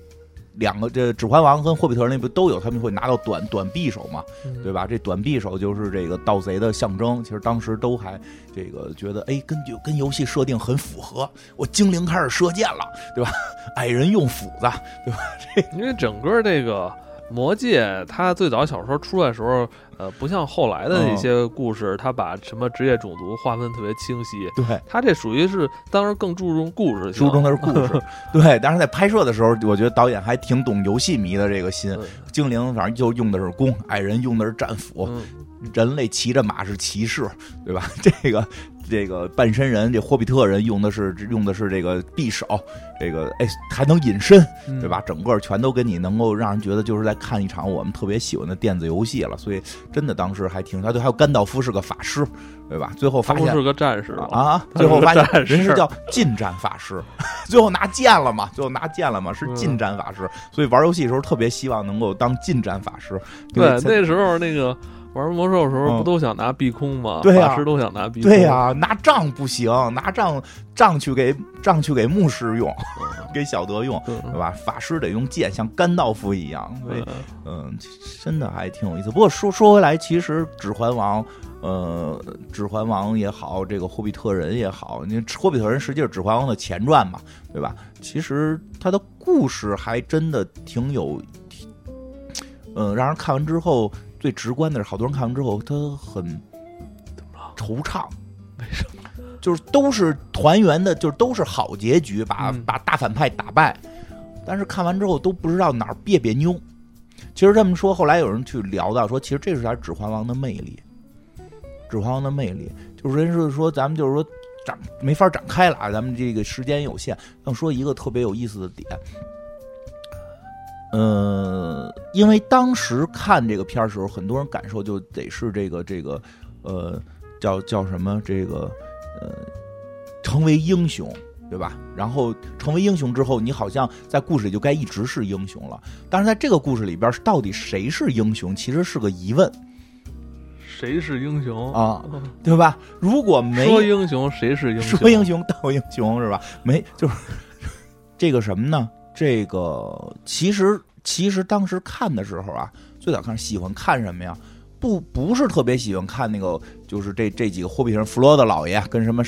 两个这指环王跟霍比特人那不都有，他们会拿到短短匕首嘛，对吧？这短匕首就是这个盗贼的象征。其实当时都还这个觉得，哎，跟就跟游戏设定很符合。我精灵开始射箭了，对吧？矮人用斧子，对吧？这因为整个这个。魔戒它最早小说出来的时候，呃，不像后来的一些故事，它把什么职业种族划分特别清晰。对，它这属于是当时更注重故事，注重的是故事。对，当时在拍摄的时候，我觉得导演还挺懂游戏迷的这个心。精灵反正就用的是弓，矮人用的是战斧，嗯、人类骑着马是骑士，对吧？这个。这个半身人，这霍比特人用的是用的是这个匕首，这个哎还能隐身，对吧？整个全都跟你能够让人觉得就是在看一场我们特别喜欢的电子游戏了。所以真的当时还挺，他对，还有甘道夫是个法师，对吧？最后发现是个战士啊，最后发现人是叫近战法师，最后拿剑了嘛，最后拿剑了嘛，是近战法师。所以玩游戏的时候特别希望能够当近战法师。对，那时候那个。玩魔兽的时候不都想拿碧空吗？嗯、对呀、啊，法师都想拿碧空。对呀、啊，拿杖不行，拿杖杖去给杖去给牧师用，给小德用，对吧？法师得用剑，像甘道夫一样。所以，嗯，真的还挺有意思。不过说说回来，其实《指环王》呃，《指环王》也好，这个《霍比特人》也好，你《霍比特人》实际是《指环王》的前传嘛，对吧？其实它的故事还真的挺有，嗯、呃，让人看完之后。最直观的是，好多人看完之后，他很怎么了？惆怅。为什么？就是都是团圆的，就是都是好结局，把、嗯、把大反派打败。但是看完之后都不知道哪儿别别妞。其实这么说，后来有人去聊到说，其实这是才《指环王》的魅力，《指环王》的魅力就是人是说咱们就是说展没法展开了，咱们这个时间有限，要说一个特别有意思的点。呃，因为当时看这个片儿的时候，很多人感受就得是这个这个，呃，叫叫什么这个，呃，成为英雄，对吧？然后成为英雄之后，你好像在故事里就该一直是英雄了。但是在这个故事里边，到底谁是英雄，其实是个疑问。谁是英雄啊？对吧？如果没说英雄，谁是英雄？说英雄道英雄是吧？没就是这个什么呢？这个其实其实当时看的时候啊，最早看喜欢看什么呀？不不是特别喜欢看那个，就是这这几个霍比特人，弗罗德老爷跟什么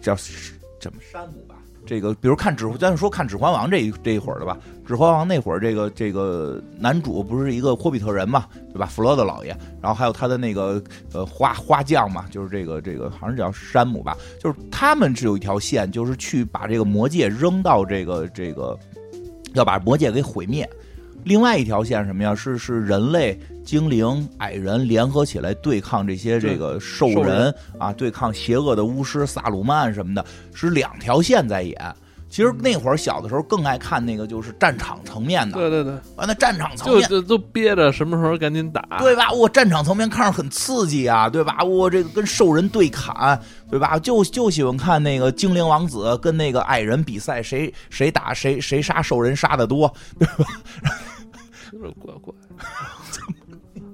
叫什么山姆吧？这个比如看指，咱说看《指环王》这一这一会儿的吧，《指环王》那会儿，这个这个男主不是一个霍比特人嘛，对吧？弗罗德老爷，然后还有他的那个呃花花匠嘛，就是这个这个好像叫山姆吧，就是他们是有一条线，就是去把这个魔戒扔到这个这个。要把魔戒给毁灭，另外一条线什么呀？是是人类、精灵、矮人联合起来对抗这些这个兽人, 兽人啊，对抗邪恶的巫师萨鲁曼什么的，是两条线在演。其实那会儿小的时候更爱看那个就是战场层面的，对对对，完、啊、那战场层面就都憋着什么时候赶紧打，对吧？我战场层面看着很刺激啊，对吧？我这个跟兽人对砍，对吧？就就喜欢看那个精灵王子跟那个矮人比赛，谁谁打谁谁杀兽人杀得多，对吧？就是怪怪，怎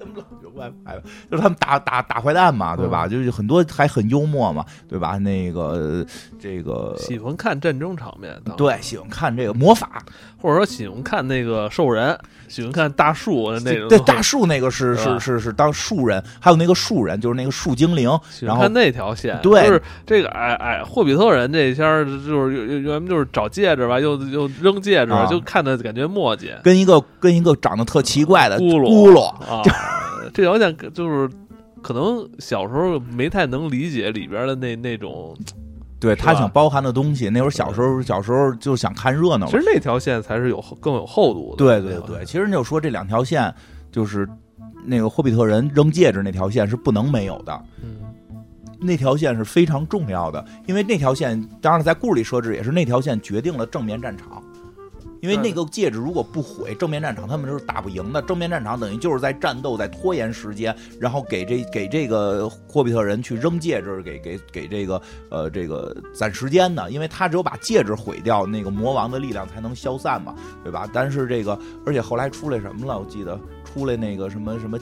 么老有怪怪？就是他们打打打坏蛋嘛，对吧？嗯、就是很多还很幽默嘛，对吧？那个这个喜欢看战争场面，对，喜欢看这个魔法，或者说喜欢看那个兽人，喜欢看大树那种。对，大树那个是是是是当树人，还有那个树人就是那个树精灵，然后看那条线，对，就是这个矮矮霍比特人这下就是原就是找戒指吧，又又扔戒指，啊、就看的感觉墨迹，跟一个跟一个长得特奇怪的咕噜咕噜啊。这条线就是可能小时候没太能理解里边的那那种，对他想包含的东西。那会儿小时候，小时候就想看热闹。其实那条线才是有更有厚度的。对对 对, 对，其实你就说这两条线，就是那个霍比特人扔戒指那条线是不能没有的。嗯，那条线是非常重要的，因为那条线当然在故事里设置也是那条线决定了正面战场。因为那个戒指如果不毁，正面战场他们就是打不赢的。正面战场等于就是在战斗，在拖延时间，然后给这给这个霍比特人去扔戒指，给给给这个呃这个攒时间呢。因为他只有把戒指毁掉，那个魔王的力量才能消散嘛，对吧？但是这个，而且后来出来什么了？我记得出来那个什么什么。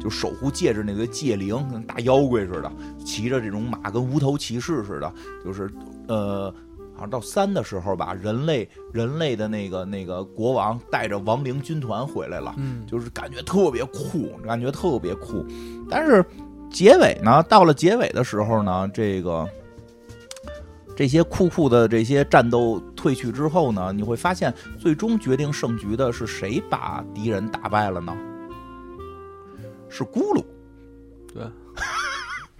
就守护戒指那个戒灵，跟大妖怪似的，骑着这种马，跟无头骑士似的，就是呃。好像到三的时候吧，人类人类的那个那个国王带着亡灵军团回来了，嗯，就是感觉特别酷，感觉特别酷。但是结尾呢，到了结尾的时候呢，这个这些酷酷的这些战斗退去之后呢，你会发现最终决定胜局的是谁把敌人打败了呢？是咕噜，对，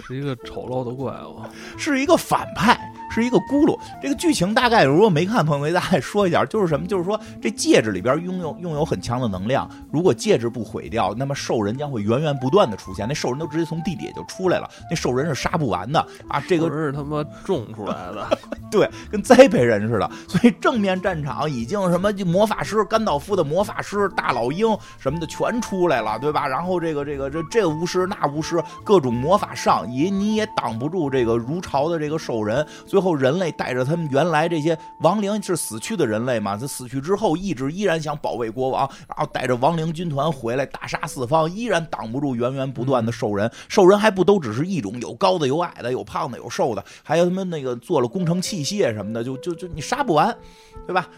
是一个丑陋的怪物，是一个反派。是一个咕噜，这个剧情大概如果没看朋友，大概说一下，就是什么？就是说这戒指里边拥有拥有很强的能量，如果戒指不毁掉，那么兽人将会源源不断的出现。那兽人都直接从地底下就出来了，那兽人是杀不完的啊！这个是他妈种出来的，对，跟栽培人似的。所以正面战场已经什么魔法师甘道夫的魔法师、大老鹰什么的全出来了，对吧？然后这个这个这这巫师那巫师各种魔法上，也你也挡不住这个如潮的这个兽人。最后，人类带着他们原来这些亡灵是死去的人类嘛？他死去之后，一直依然想保卫国王，然后带着亡灵军团回来，大杀四方，依然挡不住源源不断的兽人。兽人还不都只是一种，有高的，有矮的，有胖的，有瘦的，还有他们那个做了工程器械什么的，就就就你杀不完，对吧？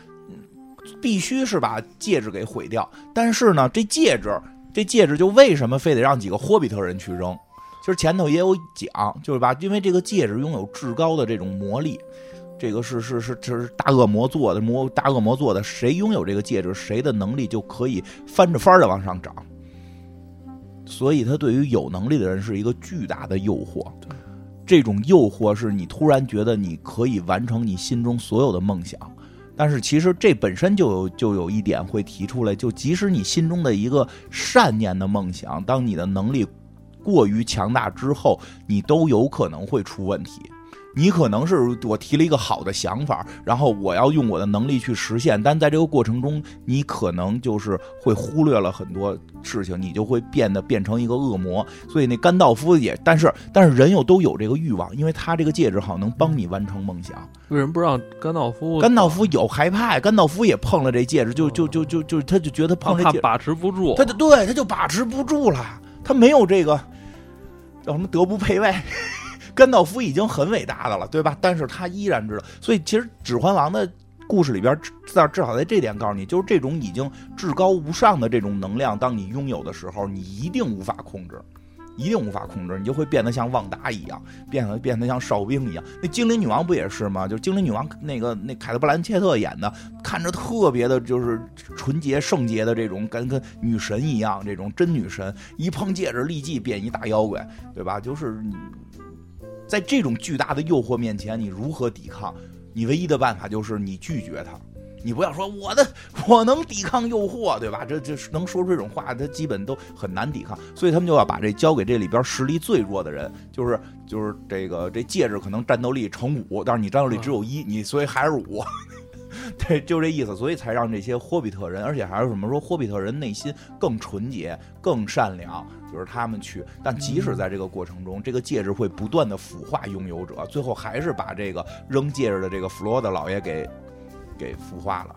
必须是把戒指给毁掉。但是呢，这戒指，这戒指就为什么非得让几个霍比特人去扔？其实前头也有讲，就是吧，因为这个戒指拥有至高的这种魔力，这个是是是是大恶魔做的，魔大恶魔做的，谁拥有这个戒指，谁的能力就可以翻着翻着往上涨，所以他对于有能力的人是一个巨大的诱惑。这种诱惑是你突然觉得你可以完成你心中所有的梦想。但是其实这本身就有就有一点会提出来，就即使你心中的一个善念的梦想，当你的能力过于强大之后，你都有可能会出问题。你可能是我提了一个好的想法，然后我要用我的能力去实现，但在这个过程中你可能就是会忽略了很多事情，你就会变得变成一个恶魔。所以那甘道夫也但是但是人又都有这个欲望，因为他这个戒指好能帮你完成梦想。为什么不让甘道夫？甘道夫有害怕，甘道夫也碰了这戒指，就就就就就他就觉得碰这戒指把持不住，他就对他就把持不住了，他没有这个叫什么德不配位。甘道夫已经很伟大的了，对吧？但是他依然知道，所以其实《指环王》的故事里边，至少在这点告诉你，就是这种已经至高无上的这种能量，当你拥有的时候，你一定无法控制，一定无法控制，你就会变得像旺达一样，变得变得像哨兵一样。那精灵女王不也是吗？就是精灵女王那个那凯特·布兰切特演的，看着特别的就是纯洁圣洁的这种，跟跟女神一样，这种真女神，一碰戒指立即变一大妖怪，对吧？就是你。在这种巨大的诱惑面前，你如何抵抗？你唯一的办法就是你拒绝它。你不要说我的我能抵抗诱惑，对吧？这这能说出这种话，他基本都很难抵抗。所以他们就要把这交给这里边实力最弱的人，就是就是这个这戒指可能战斗力乘五，但是你战斗力只有一，你所以还是五。对，就这意思，所以才让这些霍比特人，而且还有什么说霍比特人内心更纯洁、更善良，就是他们去。但即使在这个过程中，这个戒指会不断的腐化拥有者，最后还是把这个扔戒指的这个弗罗德老爷给给腐化了。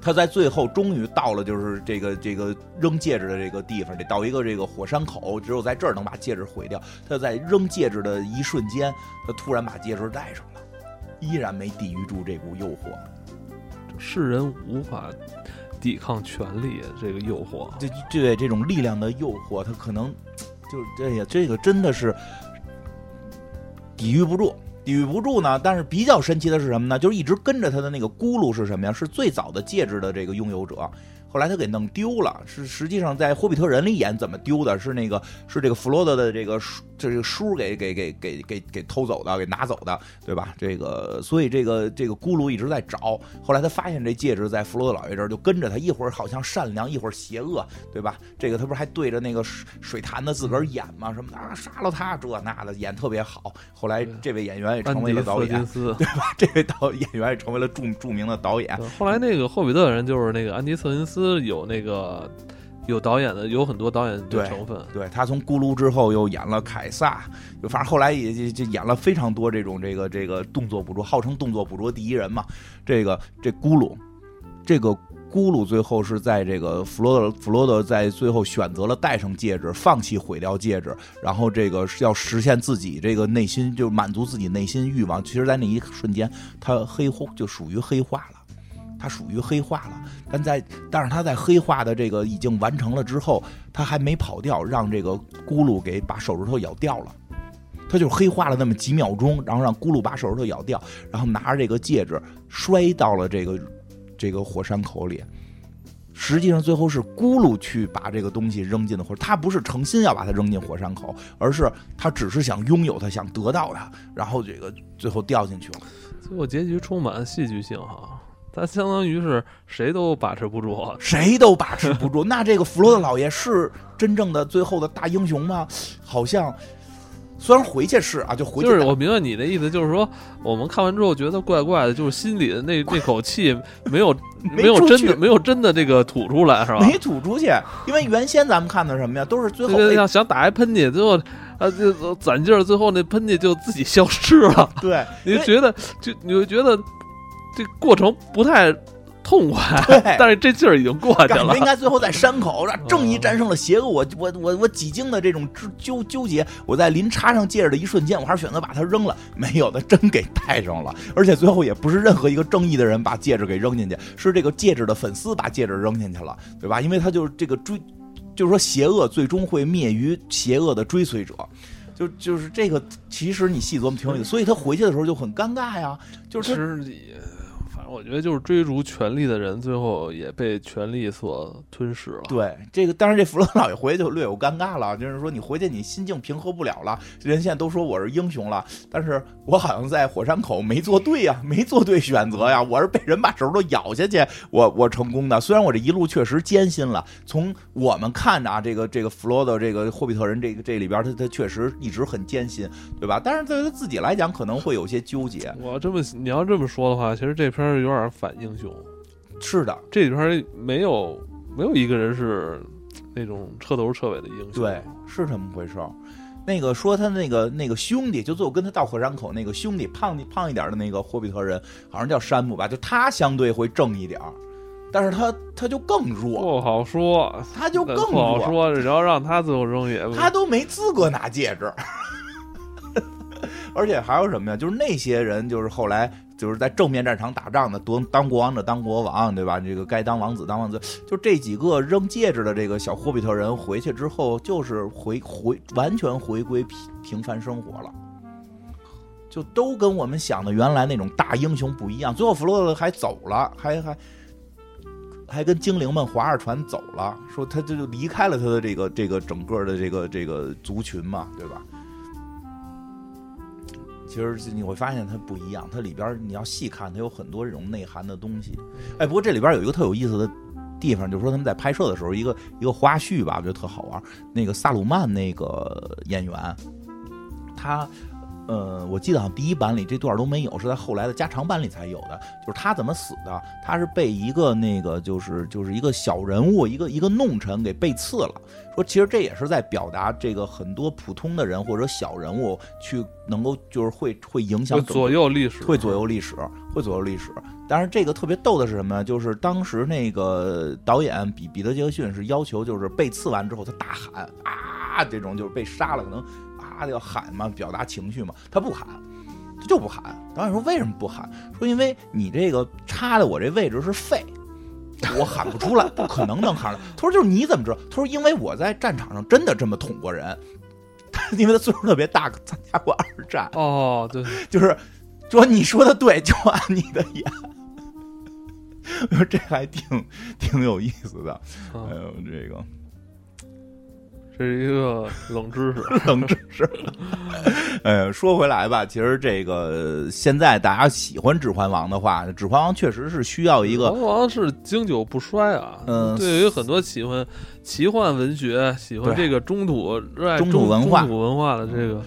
他在最后终于到了，就是这个这个扔戒指的这个地方，得到一个这个火山口，只有在这儿能把戒指毁掉。他在扔戒指的一瞬间，他突然把戒指戴上了。依然没抵御住这股诱惑，世人无法抵抗权力这个诱惑，这这这种力量的诱惑，他可能就这也这个真的是抵御不住，抵御不住呢。但是比较神奇的是什么呢？就是一直跟着他的那个咕噜是什么呀？是最早的戒指的这个拥有者。后来他给弄丢了，是实际上在《霍比特人》里演怎么丢的，是那个是这个弗罗德的这个叔这个叔给给给给给给偷走的，给拿走的，对吧？这个所以这个这个咕噜一直在找，后来他发现这戒指在弗罗德老爷这儿，就跟着他，一会儿好像善良，一会儿邪恶，对吧？这个他不是还对着那个水潭的自个儿演吗？什么啊杀了他这那的，演特别好。后来这位演员也成为了导演，对吧？这位导演员也成为了著著名的导演。后来那个霍比特人就是那个安迪·瑟金斯。有那个有导演的，有很多导演的成分。对，对他从咕噜之后又演了凯撒，反正后来也也演了非常多这种这个这个动作捕捉，号称动作捕捉第一人嘛。这个这咕噜，这个咕噜最后是在这个弗罗德弗罗德在最后选择了戴上戒指，放弃毁掉戒指，然后这个要实现自己这个内心，就满足自己内心欲望。其实，在那一瞬间，他黑就属于黑化了。他属于黑化了，但在但是他在黑化的这个已经完成了之后，他还没跑掉，让这个咕噜给把手指头咬掉了。他就黑化了那么几秒钟，然后让咕噜把手指头咬掉，然后拿着这个戒指摔到了这个这个火山口里。实际上最后是咕噜去把这个东西扔进了火，他不是诚心要把它扔进火山口，而是他只是想拥有它，想得到它，然后这个最后掉进去了。最后结局充满戏剧性哈。他相当于是谁都把持不住、啊、谁都把持不住。那这个弗罗德老爷是真正的最后的大英雄吗？好像虽然回去是啊，就回去。就是我明白你的意思，就是说我们看完之后觉得怪怪的，就是心里的那那口气没有没有真的没有真的这个吐出来，是吧？没吐出去，因为原先咱们看的什么呀，都是最后对对对想打一喷嚏，最后。啊，就攒劲儿，最后那喷嚏就自己消失了。对，你觉得就你就觉得这过程不太痛快，但是这劲儿已经过去了。应该最后在山口，正义战胜了邪恶。我我我我几经的这种纠纠结，我在临插上戒指的一瞬间，我还是选择把它扔了。没有的，真给戴上了。而且最后也不是任何一个正义的人把戒指给扔进去，是这个戒指的粉丝把戒指扔进去了，对吧？因为他就是这个追，就是说邪恶最终会灭于邪恶的追随者。就就是这个，其实你细琢磨挺有意思。所以他回去的时候就很尴尬呀，就是。我觉得就是追逐权力的人最后也被权力所吞噬了。对，这个当然这弗洛老爷回去就略有尴尬了，就是说你回去你心境平和不了了，人现在都说我是英雄了，但是我好像在火山口没做对呀、啊、没做对选择呀、啊、我是被人把手都咬下去我我成功的，虽然我这一路确实艰辛了，从我们看着啊这个这个弗洛的这个霍比特人这个这里边他他确实一直很艰辛，对吧，但是对他自己来讲可能会有些纠结。我这么你要这么说的话，其实这片有点反英雄。是的，这里边没有没有一个人是那种彻头彻尾的英雄。对，是这么回事。那个说他那个那个兄弟，就最后跟他到火山口那个兄弟，胖胖一点的那个霍比特人，好像叫山姆吧，就他相对会正一点。但是他他就更弱，不好说，他就更弱，不好说。只要让他最后终结，他都没资格拿戒指。而且还有什么呀？就是那些人，就是后来就是在正面战场打仗的，当当国王的当国王，对吧？这个该当王子当王子，就这几个扔戒指的这个小霍比特人回去之后，就是回回完全回归平平凡生活了。就都跟我们想的原来那种大英雄不一样。最后弗洛还走了，还还。还跟精灵们划着船走了，说他就离开了他的这个这个整个的这个这个族群嘛，对吧？其实你会发现它不一样，它里边你要细看，它有很多这种内涵的东西。哎，不过这里边有一个特有意思的地方，就是说他们在拍摄的时候，一个一个花絮吧，我觉得特好玩。那个萨鲁曼那个演员，他。呃，我记得好像第一版里这段都没有，是在后来的加长版里才有的。就是他怎么死的？他是被一个那个，就是就是一个小人物，一个一个弄臣给背刺了。说其实这也是在表达这个很多普通的人或者小人物去能够就是会会影响左右历史，会左右历史，会左右历史。但是这个特别逗的是什么呢？就是当时那个导演比彼得杰克逊是要求，就是被刺完之后他大喊啊，这种就是被杀了可能。他要喊嘛，表达情绪嘛，他不喊，他就不喊。导演说为什么不喊？说因为你这个插的我这位置是肺，我喊不出来，不可能能喊出来。他说就是你怎么知道？他说因为我在战场上真的这么捅过人，因为他岁数特别大，参加过二战。哦，对，就是说你说的对，就按你的演。我说这还挺挺有意思的，哎呦这个。这是一个冷知识，冷知识。呃、哎，说回来吧，其实这个现在大家喜欢《指环王》的话，《指环王》确实是需要一个。指环王是经久不衰啊，嗯，对于很多喜欢奇幻文学、喜欢这个中土热爱中土文化、中土文化的这个、嗯、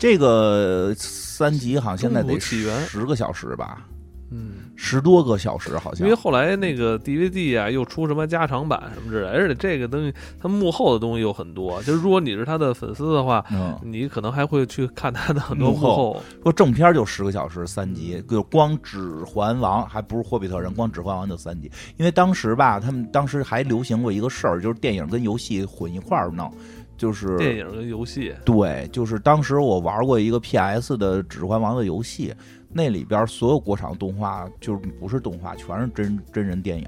这个三集，好像现在得十个小时吧。嗯，十多个小时好像，因为后来那个 D V D 啊，又出什么加长版什么之类的，而且这个东西它幕后的东西有很多。就是如果你是他的粉丝的话，嗯、你可能还会去看他的很多幕后。幕后说正片就十个小时三集，就光《指环王》还不是《霍比特人》，光《指环王》就三集。因为当时吧，他们当时还流行过一个事儿，就是电影跟游戏混一块儿弄。就是电影跟游戏，对，就是当时我玩过一个 P S 的《指环王》的游戏，那里边所有过场动画就是不是动画，全是真真人电影，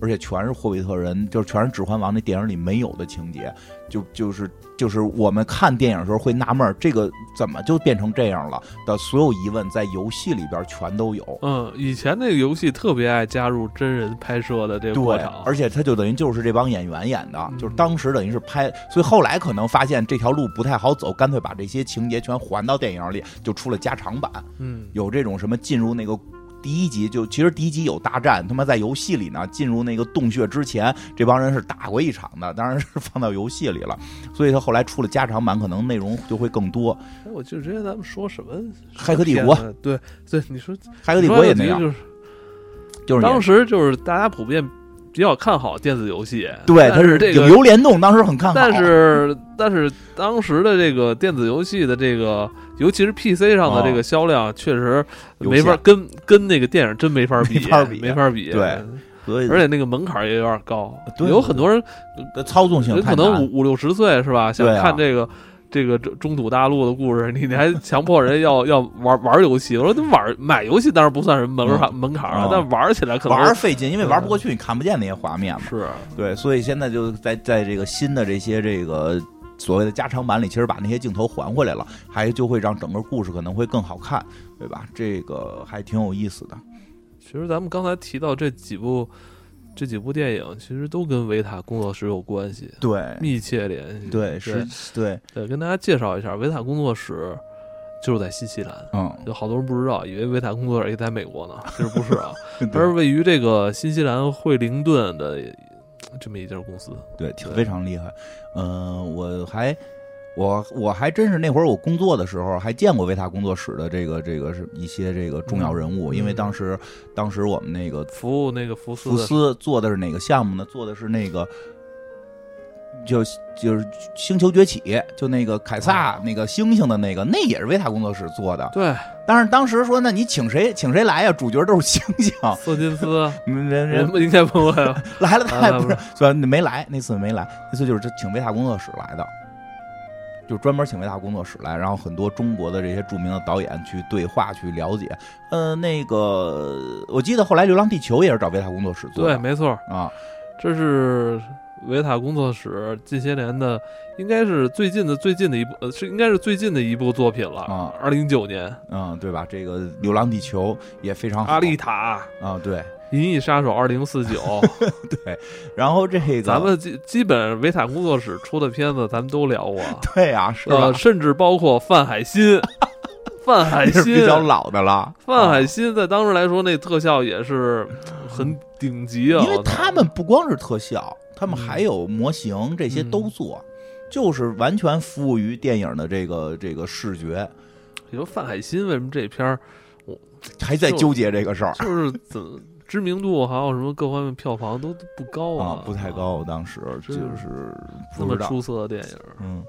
而且全是霍比特人，就是全是《指环王》那电影里没有的情节，就就是就是我们看电影的时候会纳闷，这个怎么就变成这样了的所有疑问，在游戏里边全都有。嗯，以前那个游戏特别爱加入真人拍摄的这个过程，对，而且他就等于就是这帮演员演的，嗯、就是当时等于是拍，所以后来可能发现这条路不太好走，干脆把这些情节全还到电影里，就出了加长版。嗯，有这种什么进入那个。第一集就其实第一集有大战，他妈在游戏里呢，进入那个洞穴之前，这帮人是打过一场的，当然是放到游戏里了，所以他后来出了加长版，可能内容就会更多。哎，我就之前咱们说什么《骇客帝国》，对对，你说《骇客帝国》也那样，就是就是当时就是大家普遍比较看好电子游戏，对，它是这个流联动，当时很看好，但是但是当时的这个电子游戏的这个。尤其是 P C 上的这个销量，确实没法跟、哦、跟那个电影真没法比，没法比，没法比。对，而且那个门槛也有点高，有很多人的操纵性太难，可能五五六十岁是吧？想看这个、啊、这个中土大陆的故事，你还强迫人要要玩玩游戏？我说玩买游戏当然不算什么门槛、嗯、门槛啊、嗯，但玩起来可能玩费劲，因为玩不过去，你看不见那些画面嘛。是，对，所以现在就在在这个新的这些这个。所谓的加长版里，其实把那些镜头还回来了，还就会让整个故事可能会更好看，对吧？这个还挺有意思的。其实咱们刚才提到这几部这几部电影，其实都跟维塔工作室有关系，对，密切联系，对，是，对，对，跟大家介绍一下，维塔工作室就是在新西兰，嗯，有好多人不知道，以为维塔工作室也在美国呢，其实不是啊，它是位于这个新西兰惠灵顿的这么一家公司，对，挺非常厉害。嗯、呃，我还。我我还真是那会儿我工作的时候还见过维塔工作室的这个这个是一些这个重要人物，因为当时当时我们那个服务那个福斯福斯做的是哪个项目呢？做的是那个就就是星球崛起，就那个凯撒那个猩猩的那个，那也是维塔工作室做的。对，但是当时说，那你请谁请谁来呀？主角都是猩猩，斯金斯，人人不应该不会来了，他也不是，虽然没来，那次没来，那次就是请维塔工作室来的。就专门请维塔工作室来，然后很多中国的这些著名的导演去对话去了解。呃，那个我记得后来《流浪地球》也是找维塔工作室做的。对，没错啊，这是维塔工作室近些年的，应该是最近的最近的一部，是应该是最近的一部作品了啊。二零一九年，嗯，对吧？这个《流浪地球》也非常好。阿丽塔啊，对。银翼杀手二零四九，对，然后这个咱们基基本维塔工作室出的片子，咱们都聊过，对啊，是吧、呃？甚至包括范海辛，范海辛比较老的了，范海辛在当时来说，那特效也是很顶级啊，因为他们不光是特效，他们还有模型，这些都做，嗯、就是完全服务于电影的这个这个视觉。你说范海辛为什么这片儿我还在纠结这个事儿？就是怎么？知名度还有什么各方面票房都不高 啊, 啊，不太高。当时就是这么出色的电影，嗯，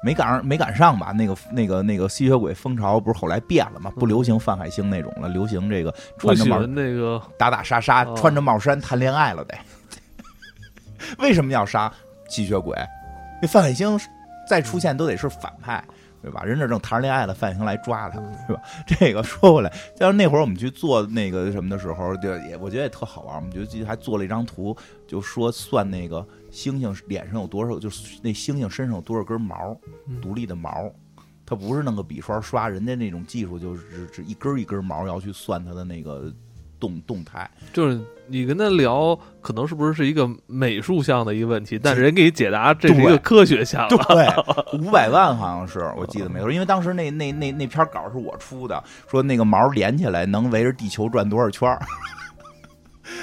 没赶上没赶上吧？那个那个那个吸血鬼风潮不是后来变了吗？不流行范海辛那种了，流行这个穿着帽那个打打杀杀，穿着帽衫谈恋爱了得。为什么要杀吸血鬼？那范海辛再出现都得是反派。对吧？人这正谈恋爱了，范行来抓他，对吧？这个说回来，像那会儿我们去做那个什么的时候，就也我觉得也特好玩。我们就还做了一张图，就说算那个猩猩脸上有多少，就是那猩猩身上有多少根毛，独立的毛。它不是弄个笔刷刷，人家那种技术就是只一根一根毛要去算它的那个动动态。就是你跟他聊，可能是不是是一个美术项的一个问题，但是人给你解答，这是一个科学项。对，五百万好像是我记得没错，因为当时那那那那篇稿是我出的，说那个毛连起来能围着地球转多少圈儿。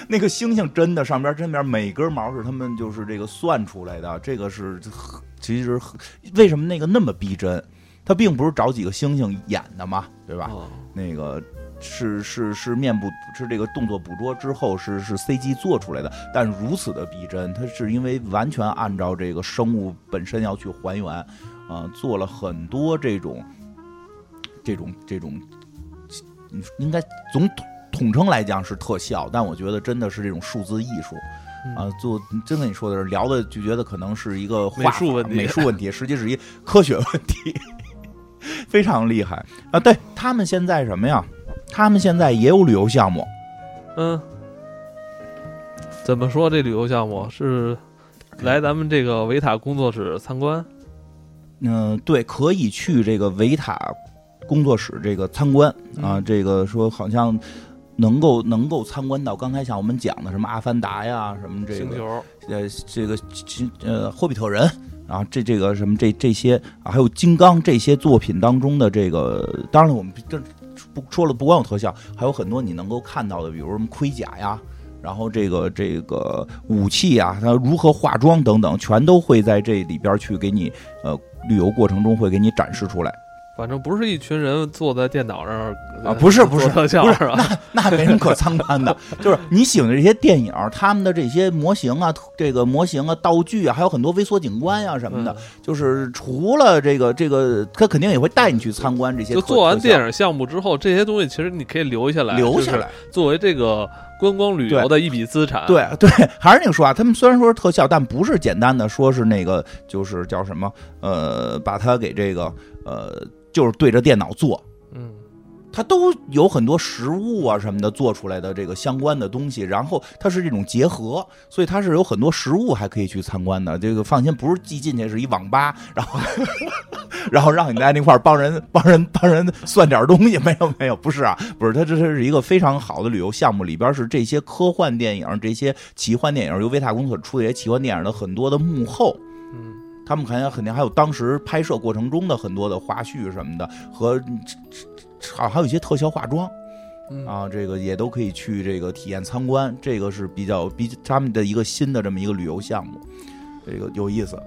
那个星星真的上边真边每根毛是他们就是这个算出来的，这个是其实为什么那个那么逼真，他并不是找几个星星演的嘛，对吧？哦、那个。是是是面部是这个动作捕捉之后是是 C G 做出来的，但如此的逼真，它是因为完全按照这个生物本身要去还原，啊、呃，做了很多这种这种这种，应该总统称来讲是特效，但我觉得真的是这种数字艺术。啊，做真跟你说的是聊的就觉得可能是一个美术问题，美术问题，实际是一科学问题，非常厉害啊！对他们现在什么呀？他们现在也有旅游项目，嗯，怎么说这旅游项目是来咱们这个维塔工作室参观？嗯，对，可以去这个维塔工作室这个参观啊，这个说好像能够能够参观到刚才像我们讲的什么《阿凡达》呀，什么这个星球，呃，这个呃《霍比特人》。然、啊、后这这个什么这这些啊，还有金刚这些作品当中的这个，当然我们这不说了，不光有特效，还有很多你能够看到的，比如什么盔甲呀，然后这个这个武器呀，它如何化妆等等，全都会在这里边去给你呃旅游过程中会给你展示出来。反正不是一群人坐在电脑上啊，不是不是不是，那那没人可参观的。就是你喜欢的这些电影，他们的这些模型啊，这个模型啊，道具啊，还有很多微缩景观呀、啊、什么的、嗯。就是除了这个这个，他肯定也会带你去参观这些。就做完电影项目之后，这些东西其实你可以留下来，留下来、就是、作为这个观光旅游的一笔资产。对 对, 对，还是那个说啊，他们虽然说是特效，但不是简单的说是那个就是叫什么呃，把它给这个呃。就是对着电脑做，嗯，它都有很多食物啊什么的做出来的这个相关的东西，然后它是这种结合，所以它是有很多食物还可以去参观的。这个放心，不是寄进去是一网吧，然后然后让你在那块帮人帮人帮人算点东西，没有没有，不是啊，不是，它这是一个非常好的旅游项目，里边是这些科幻电影、这些奇幻电影，由维塔公所出的这些奇幻电影的很多的幕后。嗯，他们肯定还有当时拍摄过程中的很多的花絮什么的，和好还有一些特效化妆啊，这个也都可以去这个体验参观。这个是比较比他们的一个新的这么一个旅游项目，这个有意思。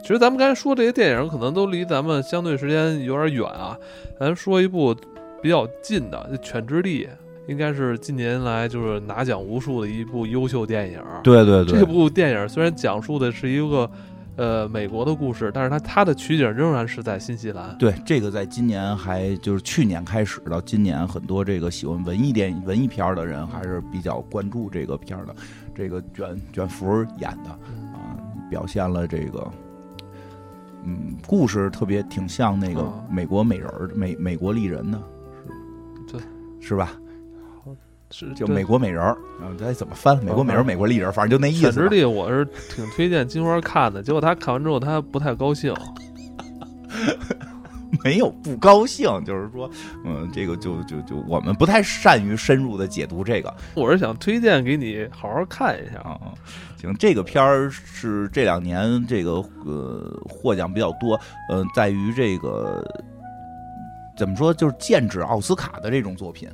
其实咱们刚才说这些电影可能都离咱们相对时间有点远啊，咱说一部比较近的《犬之力》。应该是近年来就是拿奖无数的一部优秀电影。对对对，这部电影虽然讲述的是一个呃美国的故事，但是它它的取景仍然是在新西兰。对，这个在今年还就是去年开始到今年，很多这个喜欢文艺电影文艺片的人还是比较关注这个片的。这个卷卷福演的啊，表现了这个。嗯，故事特别挺像那个美国美人、哦、美美国丽人的，是对是吧？是就美国美人儿，然后他怎么翻？美国美人，美国丽人，反正就那意思。犬之力我是挺推荐金花看的，结果他看完之后他不太高兴，没有不高兴，就是说，嗯，这个就就就我们不太善于深入的解读这个。我是想推荐给你好好看一下啊。行，这个片儿是这两年这个呃获奖比较多，嗯、呃，在于这个。怎么说，就是剑指奥斯卡的这种作品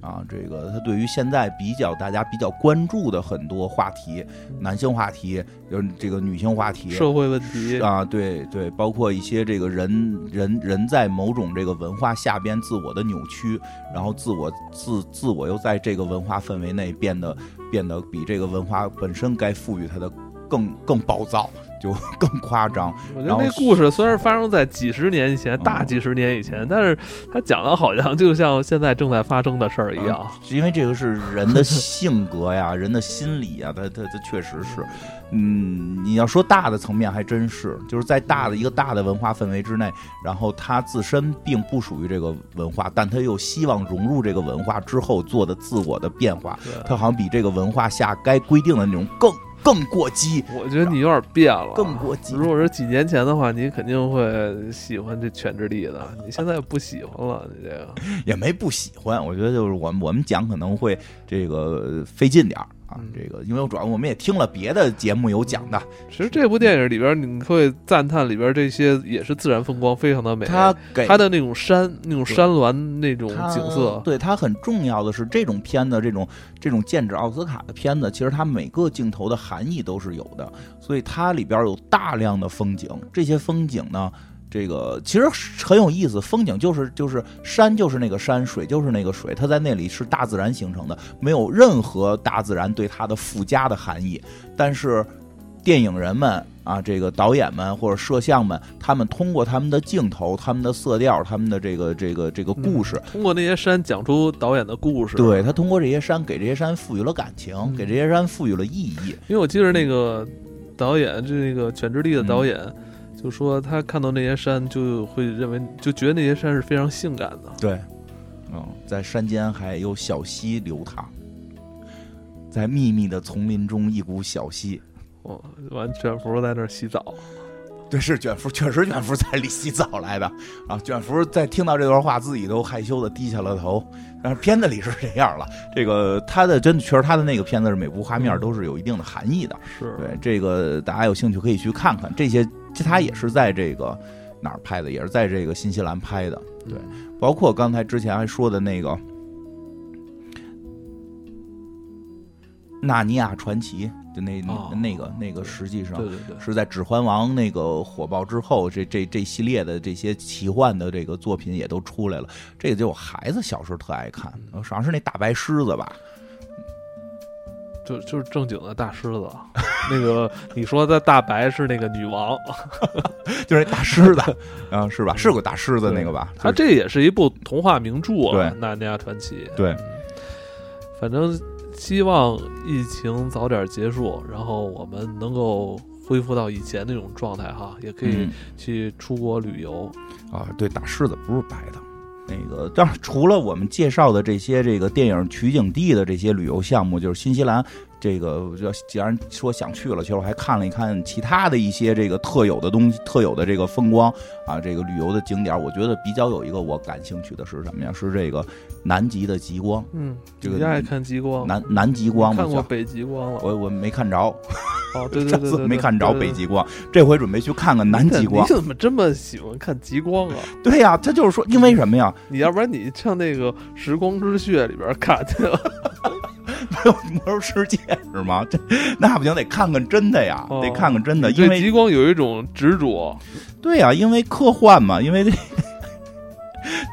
啊，这个他对于现在比较大家比较关注的很多话题，男性话题，就是这个女性话题，社会问题啊，对对，包括一些这个人人人在某种这个文化下边自我的扭曲，然后自我自自我又在这个文化氛围内变得变得比这个文化本身该赋予它的更更暴躁。就更夸张。我觉得那故事虽然发生在几十年以前，大几十年以前，但是他讲的好像就像现在正在发生的事儿一样、嗯。因为这个是人的性格呀，人的心理呀，他他他确实是，嗯，你要说大的层面还真是，就是在大的一个大的文化氛围之内，然后他自身并不属于这个文化，但他又希望融入这个文化之后做的自我的变化，他好像比这个文化下该规定的那种更。更过激，我觉得你有点变了。更过激，如果是几年前的话，你肯定会喜欢这《犬之力》的。你现在不喜欢了，你这个也没不喜欢。我觉得就是我们我们讲可能会这个费劲点啊，这个因为主要我们也听了别的节目有讲的。其实这部电影里边，你会赞叹里边这些也是自然风光非常的美，它给它的那种山、那种山峦、那种景色。对，它很重要的是这种片子，这种这种剑指奥斯卡的片子，其实它每个镜头的含义都是有的，所以它里边有大量的风景，这些风景呢。这个其实很有意思，风景就是就是山就是那个山，水就是那个水，它在那里是大自然形成的，没有任何大自然对它的附加的含义。但是电影人们啊，这个导演们或者摄像们，他们通过他们的镜头、他们的色调、他们的这个这个这个故事、嗯，通过那些山讲出导演的故事。对，他通过这些山给这些山赋予了感情，嗯、给这些山赋予了意义。因为我记得那个导演，这个《犬之力》的导演。嗯就说他看到那些山，就会认为，就觉得那些山是非常性感的。对，嗯，在山间还有小溪流淌，在密密的丛林中，一股小溪。哦，完，卷福在那儿洗澡。对，是卷福，确实卷福在里洗澡来的啊！卷福在听到这段话，自己都害羞的低下了头。但是片子里是这样了，这个他的真的确实他的那个片子是每部画面都是有一定的含义的。是对这个大家有兴趣可以去看看这些。他也是在这个哪儿拍的，也是在这个新西兰拍的。对，包括刚才之前还说的那个《纳尼亚传奇》，就那、哦、那个那个，实际上是在《指环王》那个火爆之后，这这这系列的这些奇幻的这个作品也都出来了。这个就我孩子小时候特爱看，好像是那大白狮子吧。就就是正经的大狮子，那个你说的大白是那个女王，就是大狮子啊，是吧？是个大狮子那个吧？它、就是啊、这也是一部童话名著啊，《纳尼亚传奇》。对、嗯，反正希望疫情早点结束，然后我们能够恢复到以前那种状态哈，也可以去出国旅游、嗯、啊。对，大狮子不是白的。那个，当然除了我们介绍的这些这个电影取景地的这些旅游项目，就是新西兰这个，既然说想去了，其实我还看了一看其他的一些这个特有的东西、特有的这个风光啊，这个旅游的景点，我觉得比较有一个我感兴趣的是什么呀？是这个南极的极光。嗯，这个你爱看极光？南南极光看过北极光了？我我没看着。哦，对对对对，上次没看着北极光，这回准备去看看南极光。你怎么这么喜欢看极光啊？对呀、啊，他就是说，因为什么呀？你要不然你像那个《时光之穴》里边看去了。没有魔兽世界是吗？这那不行，得看看真的呀，哦、得看看真的。因为极光有一种执着，对呀、啊，因为科幻嘛，因为这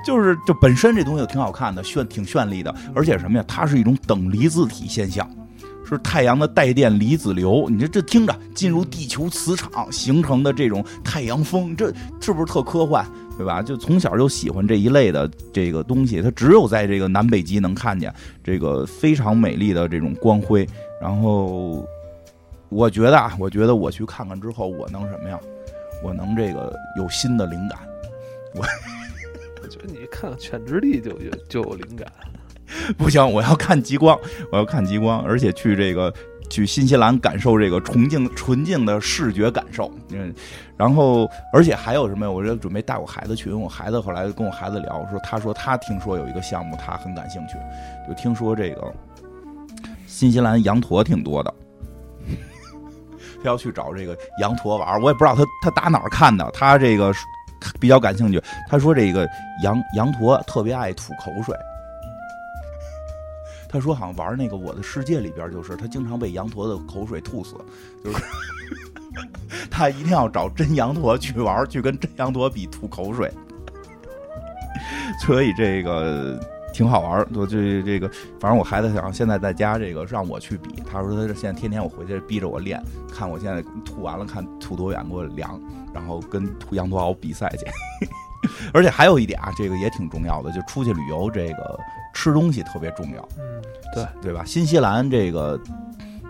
就是就本身这东西挺好看的，炫挺绚丽的，而且什么呀，它是一种等离子体现象。是太阳的带电离子流，你这这听着进入地球磁场形成的这种太阳风，这是不是特科幻，对吧？就从小就喜欢这一类的这个东西，它只有在这个南北极能看见这个非常美丽的这种光辉。然后我觉得啊，我觉得我去看看之后，我能什么呀？我能这个有新的灵感。我我觉得你看《犬之力》就有就有灵感。不行，我要看极光，我要看极光，而且去这个去新西兰感受这个纯净纯净的视觉感受。嗯，然后而且还有什么？我这准备带我孩子去，因为我孩子后来跟我孩子聊，说他说他听说有一个项目，他很感兴趣，就听说这个新西兰羊驼挺多的。他要去找这个羊驼玩，我也不知道他他打哪儿看的，他这个比较感兴趣。他说这个羊羊驼特别爱吐口水。他说好像玩那个《我的世界》里边就是他经常被羊驼的口水吐死，就是他一定要找真羊驼去玩，去跟真羊驼比吐口水，所以这个挺好玩。我这这个，反正我孩子想现在在家这个让我去比，他说他现在天天我回去逼着我练，看我现在吐完了看吐多远给我量，然后跟吐羊驼好比赛去。而且还有一点啊，这个也挺重要的，就出去旅游，这个吃东西特别重要。嗯，对，对吧？新西兰这个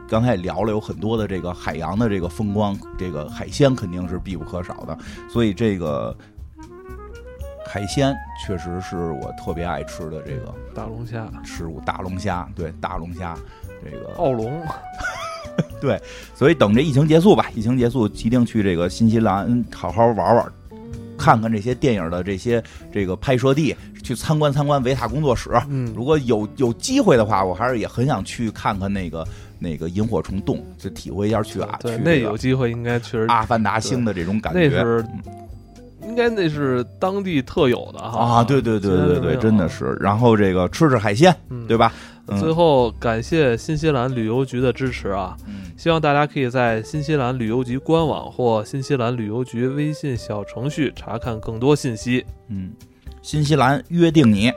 刚才也聊了，有很多的这个海洋的这个风光，这个海鲜肯定是必不可少的，所以这个海鲜确实是我特别爱吃的这个大龙虾食物，大龙虾，对，大龙虾，这个澳龙。对，所以等着疫情结束吧，疫情结束一定去这个新西兰好好玩玩。看看这些电影的这些这个拍摄地，去参观参观维塔工作室。嗯，如果有有机会的话，我还是也很想去看看那个那个萤火虫洞，就体会一下去啊。对，去那有机会应该去阿凡达星的这种感觉。那是、嗯、应该那是当地特有的哈。啊，对对对对对，真的是。然后这个吃吃海鲜，嗯、对吧？嗯、最后感谢新西兰旅游局的支持啊！希望大家可以在新西兰旅游局官网或新西兰旅游局微信小程序查看更多信息。嗯，新西兰约定你。